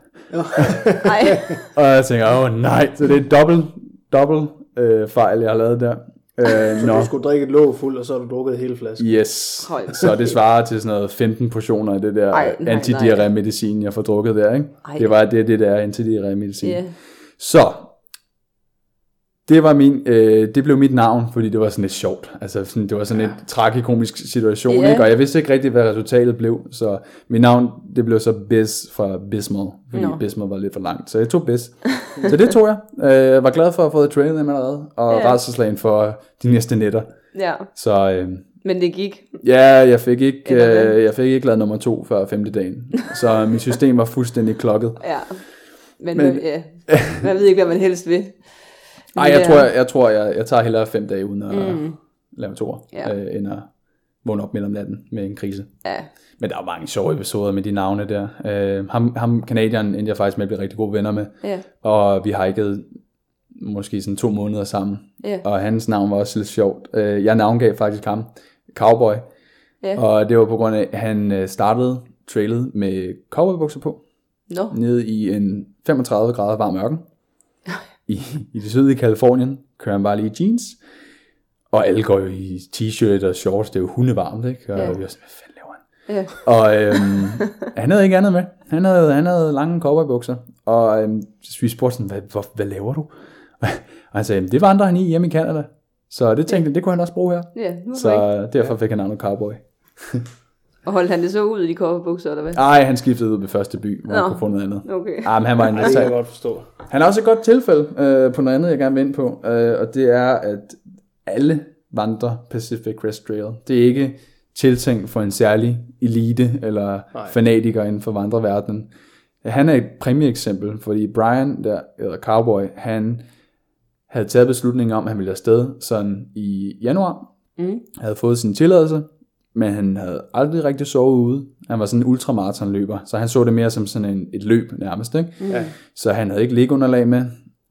Og jeg tænker, åh oh, nej, så det er dobbelt, dobbelt øh, fejl, jeg har lavet der. Øh, så no. du skulle drikke et låg fuld, og så har du drukket hele flasken. Yes, Høj. så det svarer til sådan noget femten portioner af det der Ej, nej, antidiarré-medicin, jeg får drukket der, ikke? Ej. Det var det, det der antidiarré-medicin. Yeah. Så, det, var min, øh, det blev mit navn, fordi det var sådan lidt sjovt. Altså, sådan, det var sådan ja. en tragikomisk situation, yeah. ikke? Og jeg vidste ikke rigtigt, hvad resultatet blev. Så mit navn, det blev så Biz fra Bismol, fordi no. Bismol var lidt for langt. Så jeg tog Biz. Så det tog jeg. Jeg øh, var glad for at få det trailet med allerede, og yeah. rejseslagen for de næste nætter. Ja. Så, øh, men det gik? Ja, jeg fik ikke, øh, jeg fik ikke lavet nummer to før femte dagen. Så mit system var fuldstændig klokket. Ja, men, men ja. man ved ikke, hvad man helst vil. Nej, jeg tror, jeg, jeg, tror jeg, jeg tager hellere fem dage uden at mm. lave toer, yeah. øh, end at vågne op midt om natten med en krise. Ja. Men der er mange sjove episoder med de navne der. Uh, ham, ham kanadieren endte jeg faktisk med at blive rigtig gode venner med. Ja. Og vi hikede måske sådan to måneder sammen. Ja. Og hans navn var også lidt sjovt. Uh, jeg navngav faktisk ham Cowboy. Ja. Og det var på grund af, at han startede trailet med cowboybukser på. No. Nede i en femogtredive grader varm ørken. I, i det sydlige Kalifornien kører han bare lige jeans. Og alle går jo i t-shirt og shorts. Det er jo hundevarmt, ikke? Og ja. Vi var sådan, hvad fanden laver han? Ja. Og øhm, han havde ikke andet med. Han havde, han havde lange cowboybukser. Og øhm, så vi spurgte sådan, hvad, hvad, hvad laver du? Og han sagde, det vandrer han i hjemme i Canada. Så det tænkte jeg, det kunne han også bruge her. Ja, så derfor fik han navnet Cowboy. Og holdt han det så ud i de cowboybukser, eller hvad? Nej, han skiftede ud ved første by, hvor Nå. han kunne få noget andet. Okay. Ah, men han var en det kan jeg godt forstå. Han har også et godt tilfælde øh, på noget andet, jeg gerne vil ind på. Øh, og det er, at alle vandrer Pacific Crest Trail. Det er ikke tiltænkt for en særlig elite eller Nej. fanatiker inden for vandreverdenen. Han er et præmieeksempel, fordi Brian, der hedder Cowboy, han havde taget beslutningen om, at han ville afsted sådan i januar. Mm. Havde fået sin tilladelse, men han havde aldrig rigtig sovet ude. Han var sådan en ultramaratonløber, så han så det mere som sådan en, et løb nærmest. Ikke? Mm. Så han havde ikke liggeunderlag med.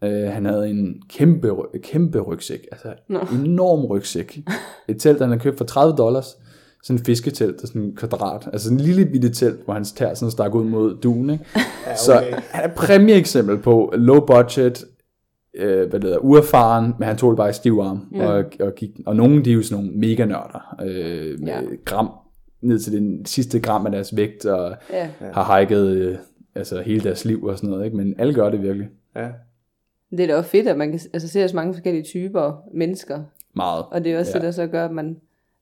Uh, han havde en kæmpe, kæmpe rygsæk, altså no. enorm rygsæk. Et telt, han havde købt for tredive dollars. Sådan en fisketelt, sådan en kvadrat. Altså en lille bitte telt, hvor hans tær sådan stak ud mod duen. Ikke? Ja, okay. Så han er et præmieeksempel på low budget, Øh, hvad det hedder, uerfaren, men han tog det bare i stiv arm, ja. og, og, gik, og nogen, de er jo sådan nogle mega nørder, øh, med ja. gram, ned til den sidste gram af deres vægt, og ja. har hiket øh, altså hele deres liv og sådan noget, ikke? Men alle gør det virkelig. Ja. Det er da også fedt, at man kan altså, se så mange forskellige typer mennesker. Meget. Og det er også ja. det, der så gør, at man,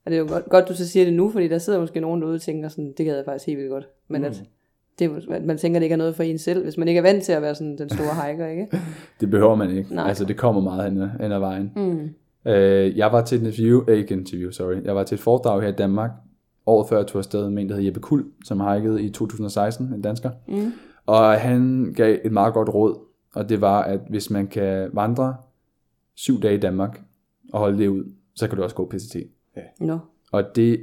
og det er jo godt, godt du så siger det nu, fordi der sidder måske nogen derude og tænker sådan, det gad jeg faktisk helt vildt godt, men mm. at det, man tænker, det ikke er noget for en selv, hvis man ikke er vant til at være sådan den store hiker, ikke? Det behøver man ikke. Nej. Altså, det kommer meget hen ad, hen ad vejen. Mm. Øh, jeg var til et interview, eh, ikke interview, sorry. Jeg var til et foredrag her i Danmark, året før jeg tog afsted med en, der hed Jeppe Kuhl, som hikede i to tusind og seksten, en dansker. Mm. Og han gav et meget godt råd, og det var, at hvis man kan vandre syv dage i Danmark og holde det ud, så kan du også gå P C T. Ja. No. Og det,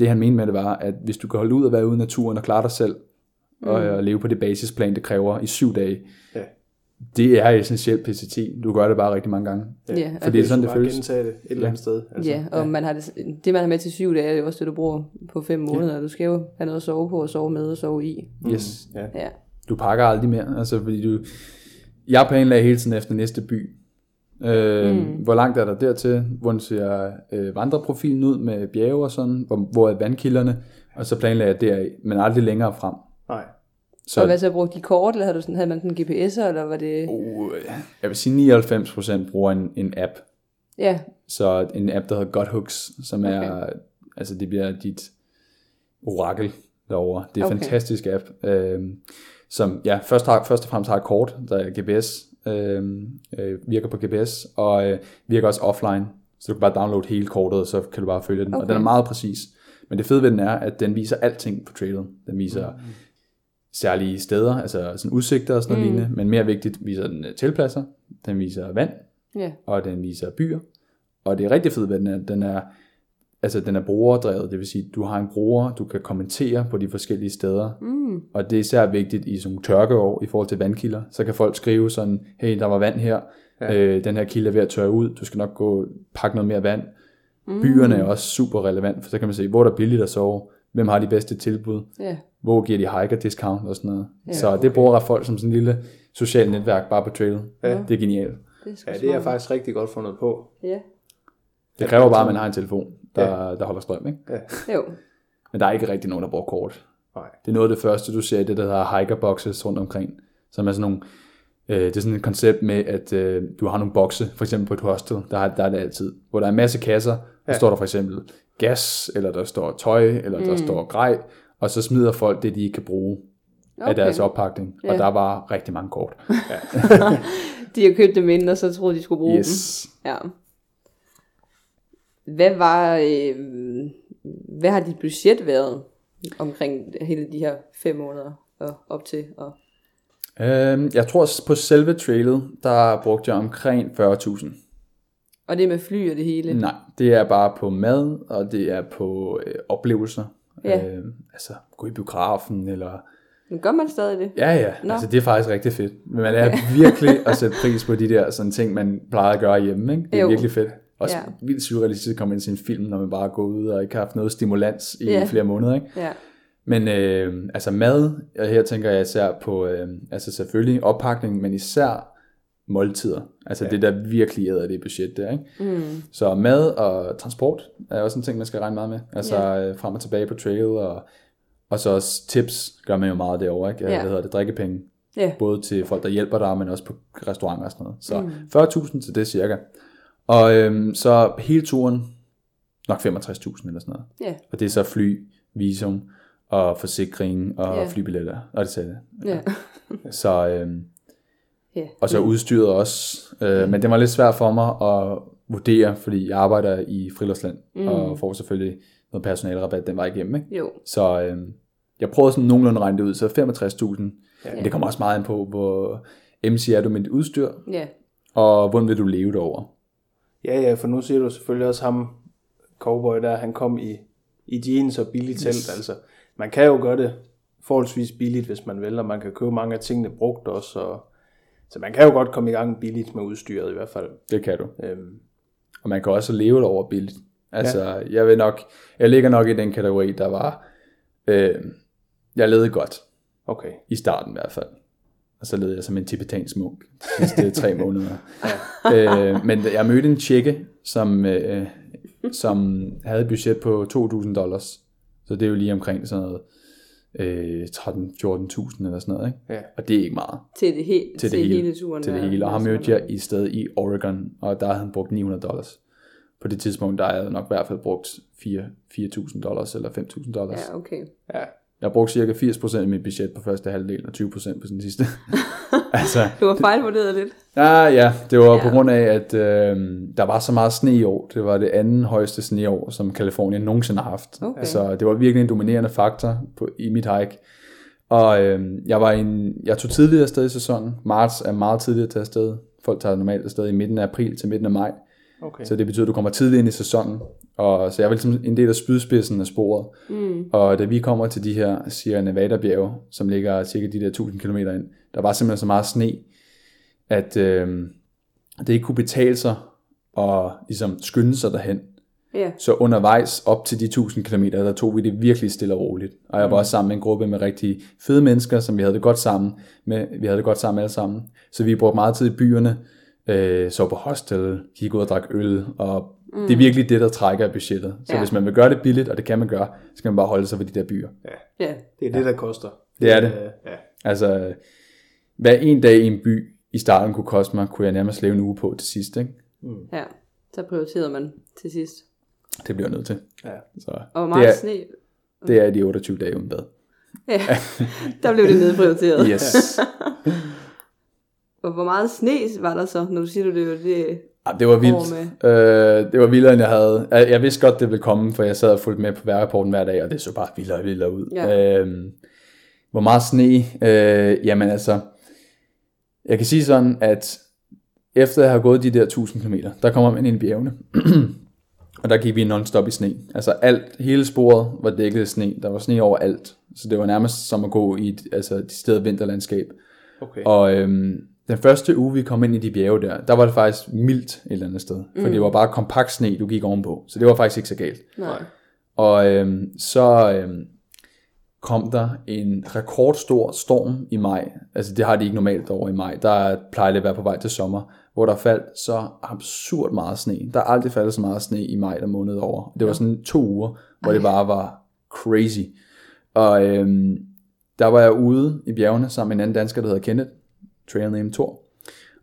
det, han mente med det, var, at hvis du kan holde ud og være ude i naturen og klare dig selv, Mm. og at leve på det basisplan, det kræver i syv dage. Ja. Det er essentielt P C T. Du gør det bare rigtig mange gange. Ja. Ja, for det er sådan, det føles. Du skal bare gentage det et eller andet ja. sted. Altså. Ja, og ja. Man har det, det, man har med til syv dage, er det også det, du bruger på fem måneder. Ja. Du skal jo have noget at sove på, og sove med, og sove i. Yes. Mm. Ja. Ja. Du pakker aldrig mere. Altså, fordi du... Jeg planlagde hele tiden efter næste by. Øh, mm. Hvor langt er der dertil? Hvordan ser øh, vandreprofilen ud med bjerge og sådan? Hvor, hvor er vandkilderne? Og så planlagde jeg deraf, men aldrig længere frem. Nej. Så og hvad så, brugte de kort, eller havde, du sådan, havde man sådan G P S'er, eller var det... Uh, jeg vil sige, nioghalvfems procent bruger en, en app. Ja. Yeah. Så en app, der hedder GotHux, som okay. er... Altså, det bliver dit orakel derovre. Det er okay. en fantastisk app, øh, som ja, først, har, først og fremmest har et kort, der er G P S, øh, øh, virker på G P S, og øh, virker også offline. Så du kan bare downloade hele kortet, og så kan du bare følge den. Okay. Og den er meget præcis. Men det fede ved den er, at den viser alting på trailen. Den viser... Mm. særlige steder, altså sådan udsigter og sådan mm. noget lignende, men mere vigtigt, viser den tilpladser, den viser vand, yeah. og den viser byer, og det er rigtig fedt, at den er, den er, altså den er brugerdrevet, det vil sige, du har en bruger, du kan kommentere på de forskellige steder, mm. og det er især vigtigt i sådan tørkeår, i forhold til vandkilder, så kan folk skrive sådan, hey, der var vand her, ja. øh, den her kilde er ved at tørre ud, du skal nok gå, pakke noget mere vand, mm. byerne er også super relevant, for så kan man se, hvor der er billigt at sove, hvem har de bedste tilbud, yeah. hvor giver de hiker-discount og sådan noget. Yeah, så okay. det bruger folk som sådan en lille socialt netværk bare på trailen. Yeah. Det er genialt. Det er, ja, det er jeg faktisk rigtig godt fundet på. Yeah. Det kræver bare, at man har en telefon, der, yeah. der holder strøm, ikke? Yeah. Jo. Men der er ikke rigtig nogen, der bruger kort. Nej. Det er noget af det første, du ser i det, der hedder hiker-boxes rundt omkring, som er sådan nogle... Det er sådan et koncept med, at øh, du har nogle bokse, for eksempel på et hostel, der er, der er det altid, hvor der er en masse kasser, der ja. står der for eksempel gas, eller der står tøj, eller mm. der står grej, og så smider folk det, de ikke kan bruge okay. af deres oppakning, yeah. og der var rigtig mange kort. Ja. De har købt dem ind, og så troede de skulle bruge yes. dem. Ja. Hvad var, øh, hvad har dit budget været omkring hele de her fem måneder og op til og jeg tror på selve trailet, der brugte jeg omkring fyrre tusind. Og det er med fly og det hele? Nej, det er bare på mad, og det er på øh, oplevelser. Ja. Øh, altså, gå i biografen, eller... Men gør man stadig det? Ja, ja. Nå. Altså, det er faktisk rigtig fedt. Men man er ja. virkelig at sætte pris på de der sådan ting, man plejer at gøre hjemme, ikke? Det er jo. virkelig fedt. Også ja. vildt surrealistisk at komme ind til en film, når man bare går ud og ikke har haft noget stimulans i ja. flere måneder, ikke? Ja. Men øh, altså mad, og her tænker jeg især på, øh, altså selvfølgelig oppakning, men især måltider. Altså ja. det, der virkelig æder det budget der, ikke? Mm. Så mad og transport er også en ting, man skal regne meget med. Altså ja. frem og tilbage på trail, og, og så også tips gør man jo meget derovre, ikke? Ja. Hvad hedder det? Drikkepenge. Ja. Både til folk, der hjælper dig, men også på restauranter og sådan noget. Så mm. fyrre tusind til det cirka. Og øhm, så hele turen, nok femogtres tusind eller sådan noget. Yeah. Og det er så fly, visum og forsikring og yeah. flybilletter og det sælge. Yeah. Så, øhm, yeah. og så udstyret også. Øh, mm. Men det var lidt svært for mig at vurdere, fordi jeg arbejder i friluftsland mm. og får selvfølgelig noget personalrabat, den var igennem, ikke? Jo. Så øhm, jeg prøvede sådan nogenlunde at regne det ud, så femogtres tusind. Yeah. Men det kommer også meget ind på, hvor M C er du med dit udstyr, yeah. og hvordan vil du leve derovre? Ja, ja, for nu ser du selvfølgelig også ham, cowboy der, han kom i, i jeans og billigt telt, yes. altså. Man kan jo gøre det forholdsvis billigt, hvis man vil, og man kan købe mange af tingene brugt også, og, så man kan jo godt komme i gang billigt med udstyret i hvert fald. Det kan du. Øhm. Og man kan også leve over billigt. Altså, ja. jeg vil nok, jeg ligger nok i den kategori, der var, øh, jeg levede godt. Okay. I starten i hvert fald. Og så led jeg som en tibetansk munk de sidste tre måneder. Ja. Øh, men jeg mødte en tjekke, som, øh, som havde et budget på to tusind dollars. Så det er jo lige omkring sådan noget øh, tretten til fjorten tusind eller sådan noget. Ikke? Ja. Og det er ikke meget. Til det, he- til det, til det hele turen. Til det hele. Og ham mødte jeg i stedet i Oregon, og der havde han brugt ni hundrede dollars. På det tidspunkt, der havde jeg nok i hvert fald brugt fire tusind dollars eller fem tusind dollars. Ja, okay. Ja. Jeg brugte cirka firs procent af mit budget på første halvdel, og tyve procent på den sidste. altså, du var fejlvurderet lidt. Ja, ah, ja. Det var ja. på grund af, at øh, der var så meget sne i år. Det var det anden højeste sneår, som Kalifornien nogensinde har haft. Okay. Altså, det var virkelig en dominerende faktor på, i mit hike. Og øh, jeg, var en, jeg tog tidligere afsted i sæsonen. Marts er meget tidligere til afsted. Folk tager normalt afsted i midten af april til midten af maj. Okay. Så det betyder, at du kommer tidligt ind i sæsonen. Og så jeg var ligesom en del af spydspidsen af sporet. Mm. Og da vi kommer til de her Sierra Nevada bjerge, som ligger cirka de der tusind kilometer ind, der var simpelthen så meget sne, at øh, det ikke kunne betale sig at ligesom skynde sig derhen. Yeah. Så undervejs op til de tusind kilometer, der tog vi det virkelig stille og roligt. Og jeg var også sammen med en gruppe med rigtig fede mennesker, som vi havde det godt sammen med. Vi havde det godt sammen alle sammen. Så vi brugte meget tid i byerne. Øh, så på hostel, gik ud og drak øl, og mm. det er virkelig det, der trækker af budgettet. Så ja. hvis man vil gøre det billigt, og det kan man gøre, så skal man bare holde sig ved de der byer. Ja, ja. det er det, der koster. Det er det. Ja. Altså, hver en dag i en by i starten kunne koste mig, kunne jeg nærmest leve en uge på til sidst, ikke? Mm. Ja, så prioriterede man til sidst. Det bliver nødt til. Ja. Så, og meget det er, sne. Det er de otteogtyve dage uden bad. Ja, der blev det nedprioriteret. Yes. Og hvor meget sne var der så, når du siger, det var det? Ja, det var vildt. Øh, det var vildere, end jeg havde. Jeg, jeg vidste godt, det ville komme, for jeg sad og fulgte med på vejrrapporten hver dag, og det så bare vildere og vildere ud. Ja. Øh, hvor meget sne? Øh, jamen altså, jeg kan sige sådan, at efter jeg har gået de der tusind kilometer, der kommer man ind i bjergene, og der gik vi non-stop i sne. Altså alt, hele sporet var dækket af sne. Der var sne over alt. Så det var nærmest som at gå i et, altså, et sted vinterlandskab. Okay. Og... Øh, den første uge, vi kom ind i de bjerge der, der var det faktisk mildt et eller andet sted. For mm. det var bare kompakt sne, du gik ovenpå. Så det var faktisk ikke så galt. Nej. Og øhm, så øhm, kom der en rekordstor storm i maj. Altså det har de ikke normalt over i maj. Der plejer det at være på vej til sommer, hvor der faldt så absurd meget sne. Der er aldrig faldet så meget sne i maj der måned over. Det var sådan to uger, hvor Ej. det bare var crazy. Og øhm, der var jeg ude i bjergene sammen med en anden dansker, der hedder Kenneth. Trail name Thor.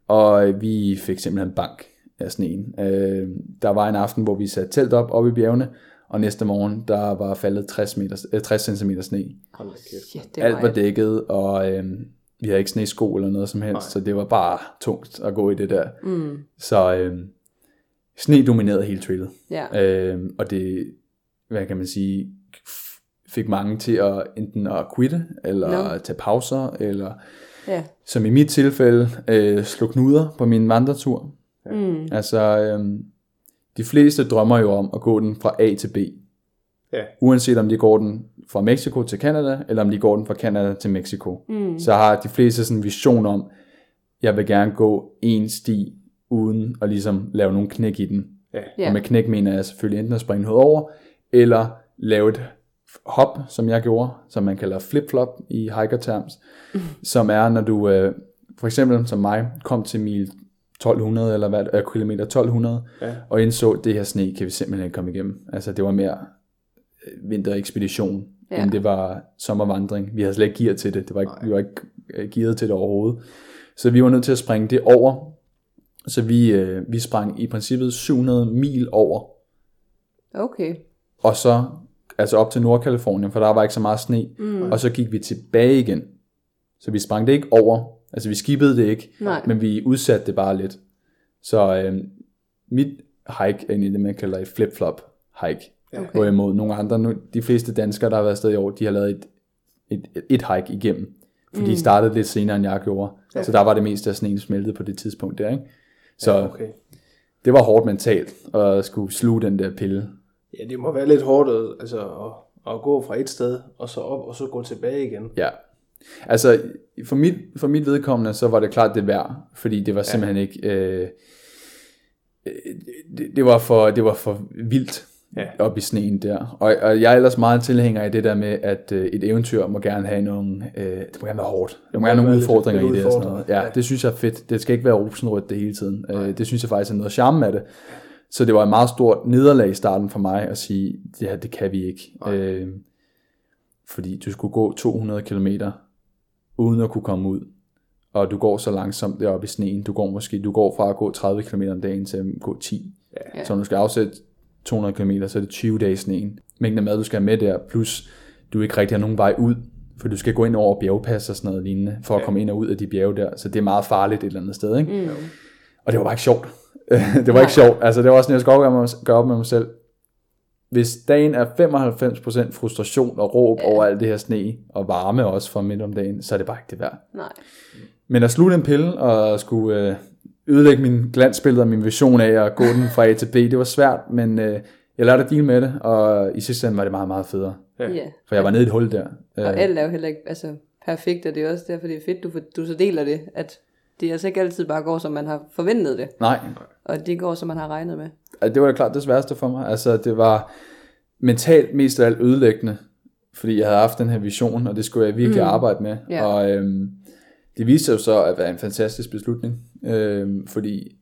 Og vi fik simpelthen bank af sneen. Øh, der var en aften, hvor vi satte telt op oppe i bjergene, og næste morgen, der var faldet tres centimeter sne. Hold kæft. Ja, alt var dækket, og øh, vi havde ikke snesko eller noget som helst, Nej. så det var bare tungt at gå i det der. Mm. Så øh, sne dominerede hele trailet. Ja. Øh, og det, hvad kan man sige, fik mange til at enten at quitte, eller no. tage pauser, eller... Ja. Som i mit tilfælde øh, slog knuder på min vandretur. Mm. Altså, øh, De fleste drømmer jo om at gå den fra A til B. Ja. Uanset om de går den fra Mexico til Canada, eller om de går den fra Canada til Mexico. Mm. Så har de fleste sådan en vision om, jeg vil gerne gå en sti, uden at ligesom lave nogle knæk i den. Ja. Og med knæk mener jeg selvfølgelig enten at springe hovedet over, eller lave et hop, som jeg gjorde, som man kalder flip-flop i hiker-terms, mm. som er, når du øh, for eksempel som mig, kom til mil tolv hundrede, eller hvad, øh, kilometer tolv hundrede, ja. Og indså, det her sne kan vi simpelthen ikke komme igennem. Altså, det var mere vinterekspedition, ja. End det var sommervandring. Vi havde slet ikke gear til det. Det var ikke, vi var ikke gearet til det overhovedet. Så vi var nødt til at springe det over. Så vi, øh, vi sprang i princippet syv hundrede mil over. Okay. Og så altså op til Nordkalifornien, for der var ikke så meget sne. Mm. Og så gik vi tilbage igen. Så vi sprang det ikke over. Altså vi skibede det ikke, nej. Men vi udsatte det bare lidt. Så øh, mit hike er egentlig det, man kalder et flip-flop hike. Okay. Hvorimod nogle andre, de fleste danskere, der har været afsted i år, de har lavet et, et, et, et hike igennem. Fordi mm. de startede lidt senere, end jeg gjorde. Okay. Så der var det meste af sneen smeltet på det tidspunkt der, ikke? Så ja, okay. Det var hårdt mentalt at skulle sluge den der pille. Ja, det må være lidt hårdt altså, at, at gå fra et sted, og så op, og så gå tilbage igen. Ja, altså for mit, for mit vedkommende, så var det klart det værd, fordi det var simpelthen ja. ikke, øh, det, det, var for, det var for vildt ja. Op i sneen der. Og, og jeg er ellers meget tilhænger af det der med, at øh, et eventyr må gerne have nogle, øh, det må gerne være hårdt, der må gerne nogle udfordringer lidt, i det og sådan noget. Ja, ja, det synes jeg er fedt, det skal ikke være rosenrødt det hele tiden, øh, det synes jeg faktisk er noget charme af det. Så det var et meget stort nederlag i starten for mig at sige, ja, det kan vi ikke. Øh, fordi du skulle gå to hundrede kilometer uden at kunne komme ud. Og du går så langsomt deroppe i sneen. Du går måske du går fra at gå tredive kilometer om dagen til at gå ti. Ja. Så når du skal afsætte to hundrede kilometer, så er det tyve dage i sneen. Mængden af mad, du skal have med der, plus du ikke rigtig har nogen vej ud. For du skal gå ind over bjergpas og sådan noget lignende, for at ja. komme ind og ud af de bjerge der. Så det er meget farligt et eller andet sted, ikke? Mm. Og det var bare ikke sjovt. det var nej. Ikke sjovt. Altså det var også, når jeg skulle gøre op med mig selv. Hvis dagen er femoghalvfems procent frustration og råb ja. Over alt det her sne, og varme også fra midt om dagen, så er det bare ikke det værd. Nej. Men at slutte en pille og skulle øh, ødelægge min glansbillede og min vision af at gå den fra A til B, det var svært, men øh, jeg lærte at deal med det, og i sidste ende var det meget, meget federe. Ja. Ja. For jeg var nede i et hul der. Og alt er jo heller ikke altså, perfekt, og det er også derfor, det er fedt, du, du så deler det, at det altså ikke altid bare går, som man har forventet det. Nej. Og det går, som man har regnet med. Det var da klart det værste for mig. Altså, det var mentalt mest af alt ødelæggende, fordi jeg havde haft den her vision, og det skulle jeg virkelig mm. arbejde med. Yeah. Og øhm, det viste sig jo så at være en fantastisk beslutning, øhm, fordi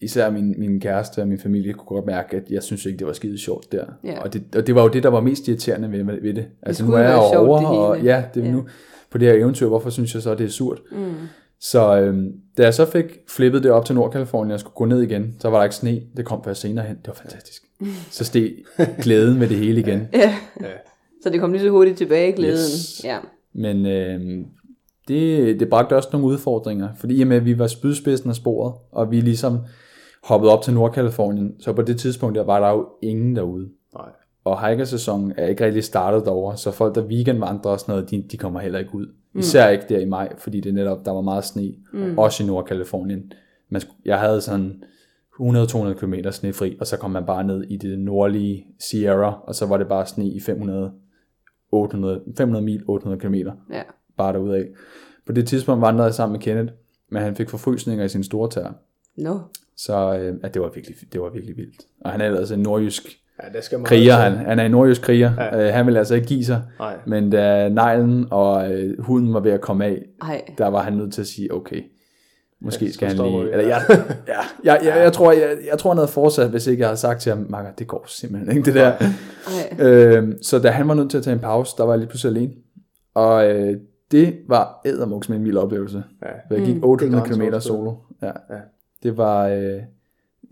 især min, min kæreste og min familie kunne godt mærke, at jeg synes ikke, det var skide sjovt der. Yeah. Og, det, og det var jo det, der var mest irriterende ved, ved det. Altså, det nu er jeg sjovt, over, og ja, det er yeah. nu på det her eventyr, hvorfor synes jeg så, at det er surt? Mm. Så øhm, da jeg så fik flippet det op til Nordkalifornien og skulle gå ned igen, så var der ikke sne. Det kom først senere hen. Det var fantastisk. Så steg glæden med det hele igen. Ja. Ja. Så det kom lige så hurtigt tilbage, glæden. Yes. Ja. Men øhm, det, det bragte også nogle udfordringer. Fordi i og med, at vi var spydspidsen af sporet, og vi ligesom hoppede op til Nordkalifornien, så på det tidspunkt der var der jo ingen derude. Nej. Og hikersæsonen er ikke rigtig startet derovre, så folk, der weekendvandrer og sådan noget, de, de kommer heller ikke ud. Især mm. ikke der i maj, fordi det netop, der var meget sne, mm. også i Nordkalifornien. Man, jeg havde sådan hundrede til to hundrede kilometer snefri, og så kom man bare ned i det nordlige Sierra, og så var det bare sne i fem hundrede, otte hundrede, fem hundrede mil, otte hundrede kilometer, ja. Bare derudaf. På det tidspunkt vandrede jeg sammen med Kenneth, men han fik forfrysninger i sin store tær. No. Så øh, at det, var virkelig, det var virkelig vildt. Og han er altså en nordjysk, ja, det skal man kriger han. Han er en nordjysk kriger. Ja. Uh, han ville altså ikke give sig. Nej. Men da neglen og uh, huden var ved at komme af, ej. Der var han nødt til at sige, okay, måske ja, skal han lige... Eller, jeg, ja, jeg, jeg, jeg, jeg, tror, jeg, jeg tror, han havde fortsat, hvis ikke jeg havde sagt til ham, Marker, det går simpelthen ikke det der. uh, så da han var nødt til at tage en pause, der var jeg lige pludselig alene. Og uh, det var eddermuks med en vild oplevelse. Ja. Jeg gik mm, otte hundrede kilometer solo. Ja. Ja. Det var... Uh,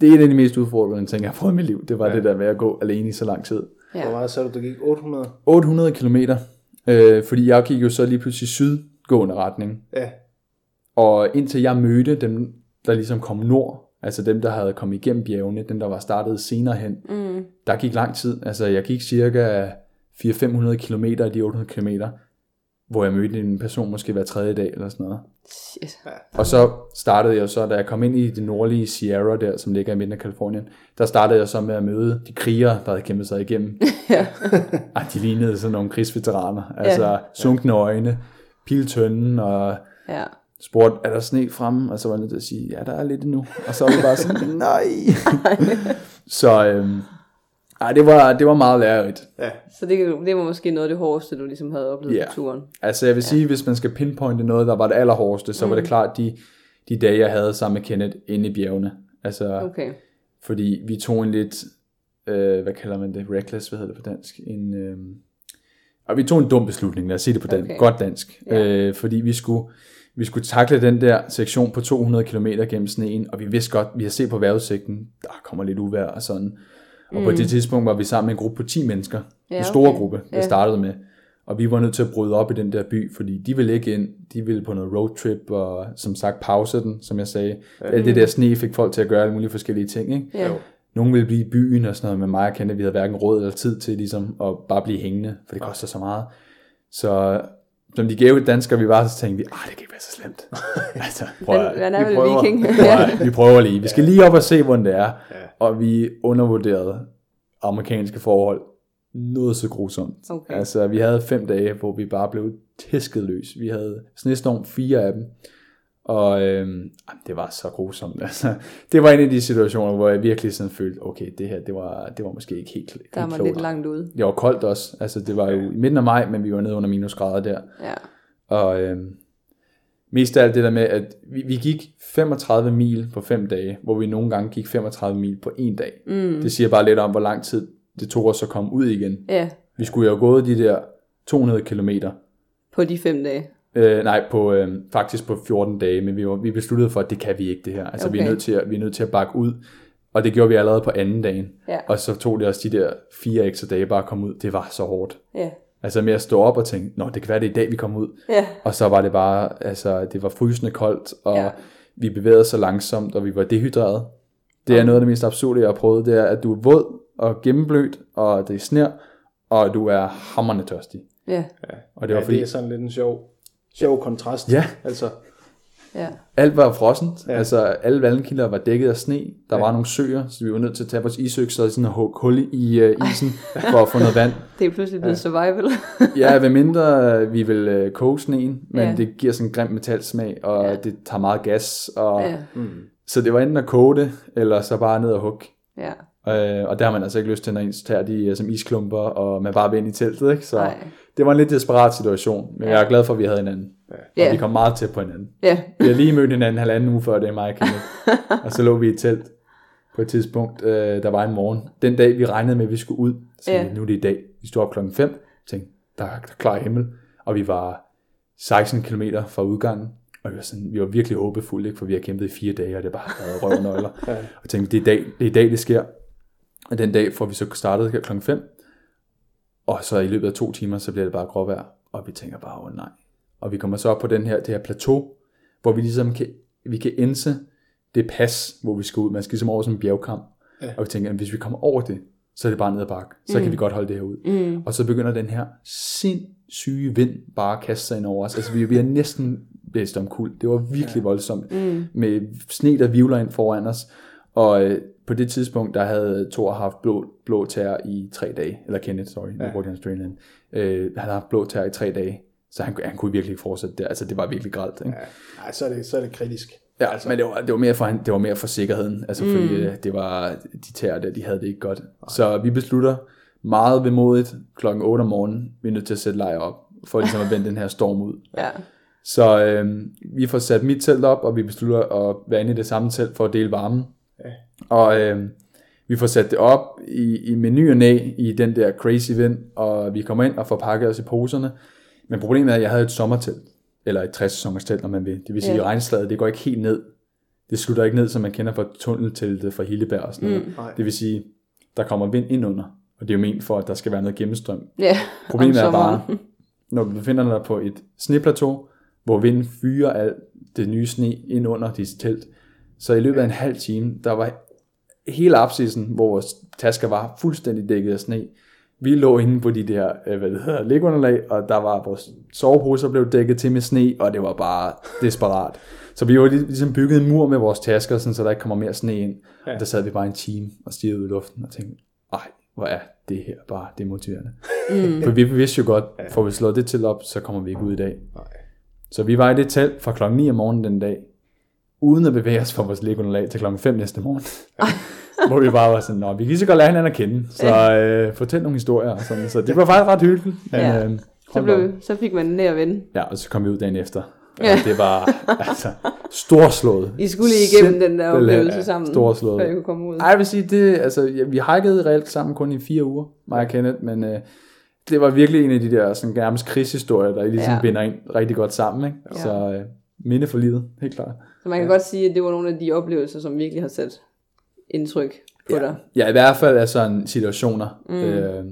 Det er en af de mest udfordrende ting, jeg har fået i mit liv. Det var ja. Det der med at gå alene i så lang tid. Ja. Hvor meget så du, du gik? otte hundrede? otte hundrede kilometer. Øh, fordi jeg gik jo så lige pludselig sydgående retning. Ja. Og indtil jeg mødte dem, der ligesom kom nord, altså dem, der havde kommet igennem bjergene, dem, der var startet senere hen, mm. der gik lang tid. Altså jeg gik cirka fire til fem hundrede kilometer af de otte hundrede kilometer, hvor jeg mødte en person måske hver tredje dag eller sådan noget. Shit. Og så startede jeg så, da jeg kom ind i det nordlige Sierra der, som ligger i midten af Kalifornien, der startede jeg så med at møde de krigere, der havde kæmpet sig igennem. Ja. Ej, de lignede sådan nogle krigsveteraner. Altså ja. Sunkne øjne, piltønden og... Ja. Spurgte, er der sne fremme? Og så var jeg nødt til at sige, ja, der er lidt endnu. Og så var det bare sådan, nej. Så øhm, ej, det, var, det var meget lærerigt. Ja. Så det, det var måske noget af det hårdeste, du ligesom havde oplevet yeah. på turen. Altså jeg vil ja. sige, hvis man skal pinpointe noget, der var det allerhårdeste, så mm. var det klart de, de dage, jeg havde sammen med Kenneth inde i bjergene. Altså, okay. Fordi vi tog en lidt, øh, hvad kalder man det, reckless, hvad hedder det på dansk? En, øh, og vi tog en dum beslutning, lad os sige det på dan- okay. godt dansk. Ja. Øh, fordi vi skulle... Vi skulle takle den der sektion på to hundrede kilometer gennem sneen, og vi vidste godt, vi har set på vejrudsigten, der kommer lidt uvejr og sådan. Og mm. på det tidspunkt var vi sammen med en gruppe på ti mennesker, ja, en stor okay. gruppe, jeg ja. startede med. Og vi var nødt til at bryde op i den der by, fordi de ville ikke ind, de ville på noget roadtrip, og som sagt pause den, som jeg sagde. Ja. Alt det der sne fik folk til at gøre alle mulige forskellige ting, ikke? Ja. Nogle ville blive i byen og sådan noget, men mig og Kenneth, vi havde hverken råd eller tid til ligesom at bare blive hængende, for det koster så meget. Så... som de gave danskere, vi var, så tænkte vi, ah, det kan ikke være så slemt. Altså, prøv at, vi, prøver, prøv at, vi prøver lige. Vi skal lige op og se, hvordan det er. Og vi undervurderede amerikanske forhold noget så grusomt. Okay. Altså, vi havde fem dage, hvor vi bare blev tæsket løs. Vi havde snestorm fire af dem. Og øhm, det var så grusomt. Altså, det var en af de situationer, hvor jeg virkelig sådan følte, okay, det her, det var, det var måske ikke helt, helt der var klogt. Lidt langt ude. Det var koldt også. Altså, det var jo i midten af maj, men vi var nede under minusgrader der. Ja. Og øhm, mest af alt det der med, at vi, vi gik femogtredive mil på fem dage, hvor vi nogle gange gik femogtredive mil på en dag. Mm. Det siger bare lidt om, hvor lang tid det tog os at komme ud igen. Ja. Vi skulle jo have gået de der to hundrede kilometer. På de fem dage? Øh, nej, på, øh, faktisk på fjorten dage, men vi, var, vi besluttede for, at det kan vi ikke det her. Altså okay. vi, er nødt til at, vi er nødt til at bakke ud, og det gjorde vi allerede på anden dagen. Ja. Og så tog det også de der fire ekstra dage bare at komme ud. Det var så hårdt. Ja. Altså med at stå op og tænke, nå, det kan være det i dag, vi kommer ud. Ja. Og så var det bare, altså det var frysende koldt, og ja. vi bevægede så langsomt, og vi var dehydreret. Det er ja. noget af det mest absurde, jeg har prøvet, det er, at du er våd og gennemblødt, og det er sner, og du er hamrende tørstig. Ja. Ja. Og det var ja, fordi... det er sådan lidt en sjov... sjov kontrast. Ja. Altså. Ja. Alt var frossent. Ja. Altså alle vandkilder var dækket af sne. Der ja. var nogle søer, så vi var nødt til at tage vores isøks og sådan hugge hul i uh, isen for at få noget vand. Det er pludselig blevet ja. survival. Ja, ved mindre vi vil uh, koge sneen, men ja. det giver sådan en grim metalsmag, og ja. det tager meget gas. Og, ja. mm. Så det var enten at koge det, eller så bare ned og hugge. Ja. Øh, og der har man altså ikke lyst til, når ens tager de som isklumper, og man bare vil ind i teltet, ikke? Så ej. Det var en lidt desperat situation, men ja. jeg er glad for, at vi havde hinanden. Ja. Og ja. vi kom meget tæt på hinanden. Ja. Vi har lige mødt hinanden halvanden uge før, det er mig og Kenneth. Og så lå vi i et telt på et tidspunkt, øh, der var en morgen. Den dag, vi regnede med, at vi skulle ud, så ja. nu er det i dag. Vi stod op klokken fem, og tænkte, der er klar himmel. Og vi var seksten kilometer fra udgangen. Og vi var, sådan, vi var virkelig håbefulde, ikke? For vi har kæmpet i fire dage, og det bare røvnøgler. Ja. Og tænkte, det er, dag, det er i dag, det sker. Og den dag får vi så startet klokken fem, og så i løbet af to timer, så bliver det bare gråvejr, og vi tænker bare, åh nej. Og vi kommer så op på den her, det her plateau, hvor vi ligesom kan, vi kan ense det pas, hvor vi skal ud. Man skal ligesom over sådan en bjergkamp, ja. og vi tænker, at hvis vi kommer over det, så er det bare ned ad bakke, så mm. kan vi godt holde det her ud. Mm. Og så begynder den her sindssyge vind bare at kaste sig ind over os. Altså vi, vi er næsten blæst omkuld. Det var virkelig ja. voldsomt, mm. med sne, der vivler ind foran os, og... på det tidspunkt, der havde Thor haft blå, blå tær i tre dage. Eller Kenneth, sorry. Ja. Han øh, havde haft blå tær i tre dage. Så han, han kunne virkelig ikke fortsætte der. Altså, det var virkelig grelt. Ikke? Ja. Ej, så er det, så er det kritisk. Ja, altså. Men det var, det, var mere for, det var mere for sikkerheden. Altså, mm. fordi det var de tæer der, de havde det ikke godt. Ej. Så vi beslutter meget vemodigt klokken otte om morgenen. Vi er nødt til at sætte lejr op, for ligesom at vende den her storm ud. Ja. Så øh, vi får sat mit telt op, og vi beslutter at være inde i det samme telt for at dele varmen. Ja. Og øh, vi får sat det op i, i menuen af i den der crazy vind, og vi kommer ind og får pakket os i poserne. Men problemet er, at jeg havde et sommertelt, eller et tres-sæsoners telt, når man vil. Det vil sige, at yeah. regnslaget, det går ikke helt ned. Det slutter ikke ned, som man kender fra tunnelteltet fra Hildebær og sådan noget. Mm. Det vil sige, der kommer vind ind under, og det er jo ment for, at der skal være noget gennemstrøm. Yeah, problemet er bare, når du befinder dig på et sneplateau, hvor vinden fyrer alt det nye sne ind under dit telt. Så i løbet af en halv time, der var hele apsisen, hvor vores tasker var fuldstændig dækket af sne. Vi lå inde på de der, hvad det hedder, lægunderlag, og der var vores soveposer blev dækket til med sne, og det var bare desperat. Så vi jo ligesom bygget en mur med vores tasker, sådan, så der ikke kommer mere sne ind. Ja. Og der sad vi bare en time og stirrede ud i luften og tænkte, ej, hvor er det her bare demotiverende. Mm. For vi vidste jo godt, for vi slår det til op, så kommer vi ikke ud i dag. Nej. Så vi var i det telt fra klokken ni om morgenen den dag, uden at bevæge os fra vores lægunderlag til klokken fem næste morgen. Ja. Hvor vi bare var sådan, nå, vi kan lige så godt lære hinanden at kende, så øh, fortæl nogle historier. Sådan, så det var faktisk ret hyggeligt. Ja. Øh, så, blev, så fik man nær ven. Ja, og så kom vi ud dagen efter. Ja. Det var altså storslået. I skulle igennem den der oplevelse sammen, storslået, før I kunne komme ud. Ej, jeg vil sige, det, altså, ja, vi hikede reelt sammen kun i fire uger, mig og Kenneth, men øh, det var virkelig en af de der sådan, nærmest krigshistorier, der ligesom ja. binder ind rigtig godt sammen. Ikke? Ja. Så øh, minde for livet, helt klart. Så man kan ja. godt sige, at det var nogle af de oplevelser, som virkelig har sat indtryk på ja. dig. Ja, i hvert fald af sådan situationer. Mm. Øh,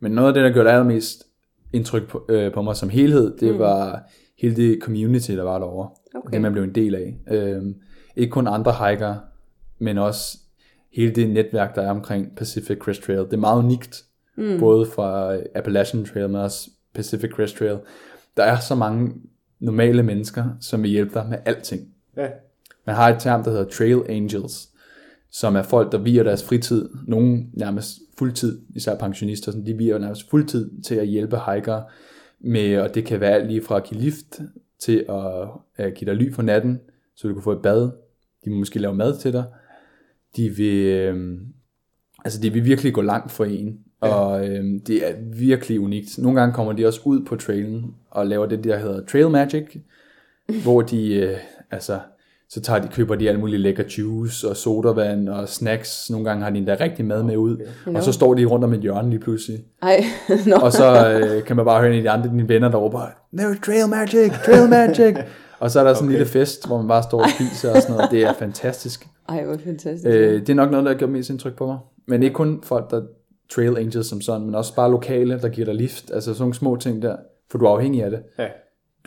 men noget af det, der gjorde allermest indtryk på, øh, på mig som helhed, det mm. var hele det community, der var derovre. Okay. Det, man blev en del af. Øh, ikke kun andre hikere, men også hele det netværk, der er omkring Pacific Crest Trail. Det er meget unikt, mm. både fra Appalachian Trail, men også Pacific Crest Trail. Der er så mange normale mennesker, som vil hjælpe dig med alting. Ja. Man har et term, der hedder Trail Angels, som er folk, der vier deres fritid, nogen nærmest fuldtid, især pensionister, de vier nærmest fuldtid til at hjælpe hikere med, og det kan være alt lige fra at give lift, til at, at give dig ly for natten, så du kan få et bad, de vil måske lave mad til dig, de vil, øh, altså de vil virkelig gå langt for en, ja. og øh, det er virkelig unikt. Nogle gange kommer de også ud på trailen, og laver det, der hedder Trail Magic, hvor de, øh, altså, så tager de, køber de alle mulige lækker juice og sodavand og snacks. Nogle gange har de endda rigtig mad med ud. Okay. No. Og så står de rundt om et hjørne lige pludselig. Ej, no. Og så øh, kan man bare høre en af de andre dine venner, der råber, no, trail magic, trail magic. Og så er der sådan okay. en lille fest, hvor man bare står og spiser og sådan noget. Det er fantastisk. Ej, hvor fantastisk. Øh, det er nok noget, der har gjort mest indtryk på mig. Men ikke kun folk, der trail angels som sådan, men også bare lokale, der giver dig lift. Altså sådan nogle små ting der, for du er afhængig af det. Ja.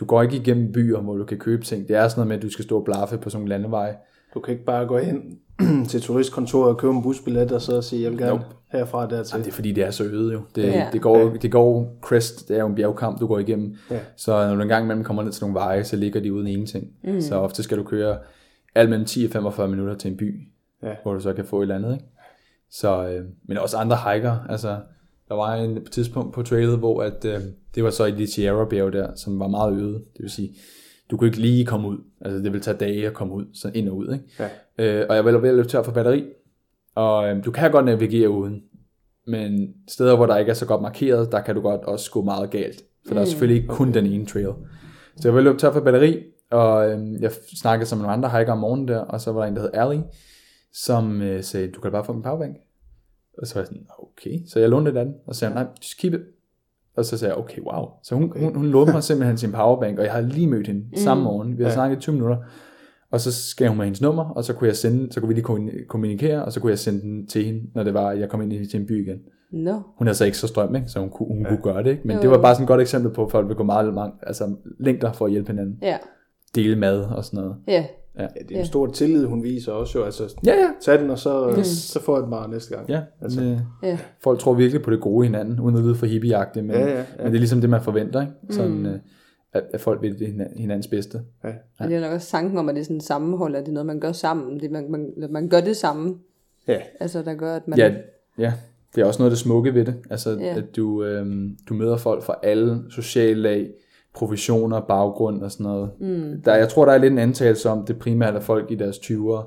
Du går ikke igennem byer, hvor du kan købe ting. Det er sådan noget med, at du skal stå og blaffe på sådan nogle landeveje. Du kan ikke bare gå hen til turistkontoret og købe en busbillet, og så sige, jeg vil gerne nope. herfra dertil. Ej, det er fordi, det er så øde jo. Det, ja. det, går, ja. det går crest, det er jo en bjergkamp, du går igennem. Ja. Så når du en gang imellem kommer ned til nogle veje, så ligger de uden ingenting. Mm. Så ofte skal du køre alt mellem ti og femogfyrre minutter til en by, ja. hvor du så kan få et eller andet. Ikke? Så, øh, men også andre hikere, altså. Der var en tidspunkt på trailet, hvor at, øh, det var så i de Sierra-bjerge der, som var meget øde. Det vil sige, du kunne ikke lige komme ud. Altså det ville tage dage at komme ud, så ind og ud. Ikke? Ja. Øh, og jeg var ved at løbe tør for batteri. Og øh, du kan godt navigere uden. Men steder, hvor der ikke er så godt markeret, der kan du godt også gå meget galt. For der er selvfølgelig ikke kun okay. den ene trail. Så jeg var ved at løbe tør for batteri. Og øh, jeg snakkede som nogle andre hiker om morgenen der. Og så var der en, der hed Allie, som øh, sagde, du kan bare få en powerbank. Og så var jeg sådan, okay. Så jeg lånte et andet, og sagde, nej, just keep it. Og så sagde jeg, okay, wow. Så hun, hun, hun lånte mig simpelthen sin powerbank, og jeg har lige mødt hende mm. samme morgen. Vi har ja. snakket tyve minutter. Og så skrev hun mig hendes nummer, og så kunne, jeg sende, så kunne vi lige kommunikere, og så kunne jeg sende den til hende, når det var, at jeg kom ind til en by igen. No. Hun er så ikke så strøm, ikke? Så hun, hun ja. kunne gøre det. Ikke? Men no. det var bare sådan et godt eksempel på, at folk vil gå meget langt, altså længder for at hjælpe hinanden. Ja. Dele mad og sådan noget. Ja. Ja. Ja, det er en ja. stor tillid, hun viser også jo, altså ja, ja. tag den, og så, yes. så får jeg den bare næste gang. Ja, altså. ja. Folk tror virkelig på det gode hinanden, uden at lyde for hippie-agtigt, men, ja, ja, ja. men det er ligesom det, man forventer, ikke? Sådan, mm. at, at folk vil det hinandens bedste. Ja. Ja. Det er nok også tanken om, at det er sådan et sammenhold, at det er noget, man gør sammen, det, man, man, man gør det samme, ja. altså der gør, at man... Ja, ja. Det er også noget det smukke ved det, altså ja. at du, øhm, du møder folk fra alle sociale lag, professioner, baggrund og sådan noget. Mm. Der, jeg tror, der er lidt en antagelse om, det primært er folk i deres tyverne,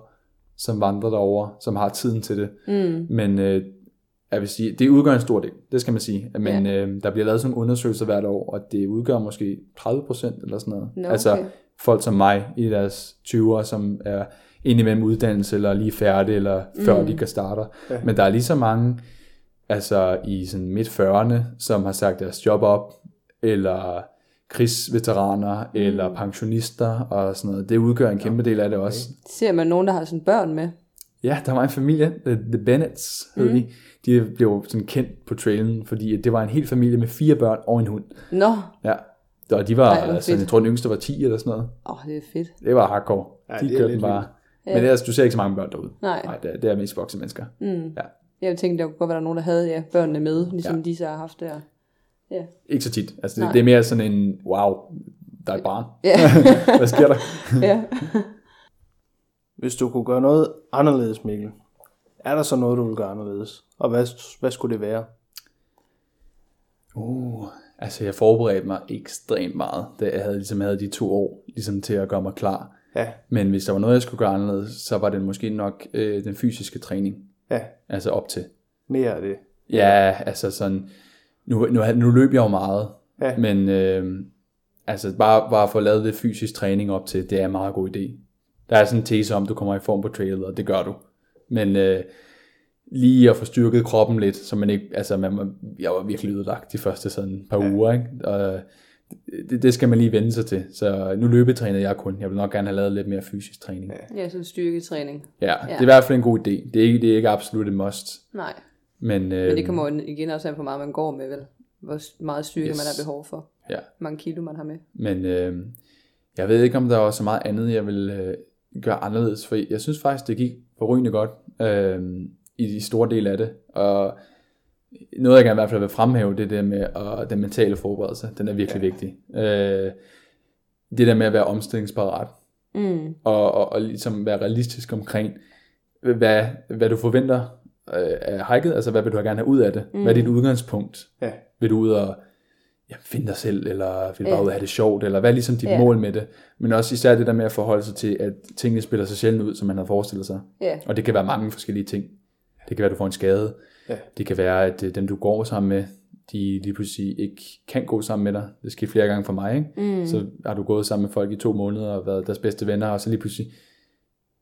som vandrer derover, som har tiden til det. Mm. Men øh, jeg vil sige, det udgør en stor del, det skal man sige. Men yeah. øh, der bliver lavet sådan nogle undersøgelser hvert år, og det udgør måske tredive procent eller sådan noget. No, altså okay. folk som mig i deres tyverne, som er indimellem uddannelse, eller lige færdig, eller før mm. de kan starte. Yeah. Men der er lige så mange, altså i sådan midt fyrrerne, som har sagt deres job op, eller krigsveteraner mm. eller pensionister og sådan noget. Det udgør en kæmpe del af det også. Okay. Ser man nogen, der har sådan børn med? Ja, der var en familie, The, the Bennets hed mm. de. De blev sådan kendt på trailen, fordi det var en hel familie med fire børn og en hund. Nå. Ja, og de var, Ej, var altså, jeg tror den yngste var ti eller sådan noget. Åh, oh, det er fedt. Det var hardcore. Ja, de kørte bare. Vildt. Men ellers, du ser ikke så mange børn derude. Nej. Nej, det er, det er mest voksne mennesker. Mm. Ja. Jeg tænkte, der kunne godt være der nogen, der havde ja, børnene med, ligesom ja. de så har haft der. Ja. Ikke så tit. Altså, det, det er mere sådan en, wow, der er et barn. Ja. Hvad sker der? ja. Hvis du kunne gøre noget anderledes, Mikkel, er der så noget, du vil gøre anderledes? Og hvad, hvad skulle det være? Uh, altså jeg forberedte mig ekstremt meget, da jeg havde, ligesom, havde de to år ligesom, til at gøre mig klar. Ja. Men hvis der var noget, jeg skulle gøre anderledes, så var det måske nok øh, den fysiske træning. Ja. Altså op til. Mere af det. Ja, altså sådan, nu, nu, nu løb jeg jo meget, ja. men øh, altså bare, bare få lavet det fysisk træning op til, det er en meget god idé. Der er sådan en tese om, du kommer i form på trailet, og det gør du. Men øh, lige at få styrket kroppen lidt, så man ikke, altså man, jeg var virkelig ødelagt de første sådan par ja. uger, ikke? Og det, det skal man lige vende sig til. Så nu løbetrænede jeg kun. Jeg vil nok gerne have lavet lidt mere fysisk træning. Ja, ja sådan styrketræning. Ja, ja, det er i hvert fald en god idé. Det er ikke, det er ikke absolut et must. Nej, men, øh, men det kommer jo igen også an på meget, man går med, vel? Hvor meget styrke yes. man har behov for. Ja. Hvor mange kilo man har med. Men øh, jeg ved ikke, om der var så meget andet, jeg vil øh, gøre anderledes. For jeg synes faktisk, det gik forrygende godt øh, i de store dele af det. Og noget, jeg gerne i hvert fald vil fremhæve, det er det med og den mentale forberedelse. Den er virkelig ja. vigtig. Øh, det der med at være omstillingsparat. Mm. Og, og, og ligesom være realistisk omkring, hvad, hvad du forventer øh, af hiket. Altså, hvad vil du gerne have ud af det? Mm. Hvad er dit udgangspunkt? Ja. Vil du ud og ja, finde dig selv? Eller vil du bare ud og have det sjovt? Eller hvad er ligesom dit ja. mål med det? Men også især det der med at forholde sig til, at tingene spiller så sjældent ud, som man havde forestillet sig. Ja. Og det kan være mange forskellige ting. Det kan være, at du får en skade. Ja. Det kan være, at dem, du går sammen med, de lige pludselig ikke kan gå sammen med dig. Det sker flere gange for mig, ikke? Mm. Så har du gået sammen med folk i to måneder og været deres bedste venner, og så lige pludselig,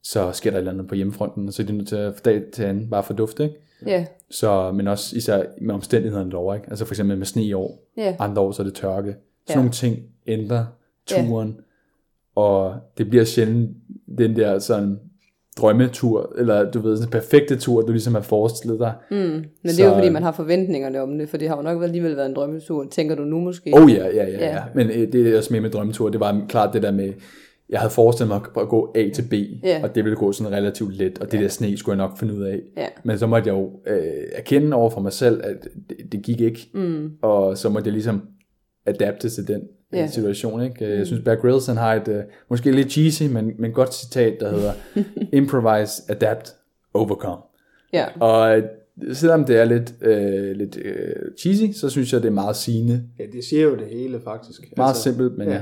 så sker der et eller andet på hjemmefronten, og så er det nødt til at dag til anden bare for duft, ikke? Yeah. Så, men også især med omstændighederne derovre, ikke? Altså for eksempel med sne i år, yeah. andre år, så er det tørke. Sådan yeah. nogle ting ændrer turen, yeah. og det bliver sjældent den der sådan drømmetur, eller du ved, den perfekte tur, du ligesom har forestillet dig. Mm, men så, det er jo fordi, man har forventningerne om det, for det har jo nok alligevel været en drømmetur, tænker du nu måske? Oh ja, ja, ja, ja. ja. Men øh, det er også mere med drømmetur, det var klart det der med, jeg havde forestillet mig at gå A til B, yeah. og det ville gå sådan relativt let, og det yeah. der sne skulle jeg nok finde ud af. Yeah. Men så måtte jeg jo øh, erkende over for mig selv, at det, det gik ikke, mm. og så måtte jeg ligesom adapte til den yeah. situation, ikke? Jeg synes, Bear Grylls han har et, uh, måske lidt cheesy, men, men godt citat, der hedder, improvise, adapt, overcome. Yeah. Og selvom det er lidt, øh, lidt øh, cheesy, så synes jeg, det er meget sigende. Ja, det siger jo det hele, faktisk. Meget altså, simpelt, men ja. ja.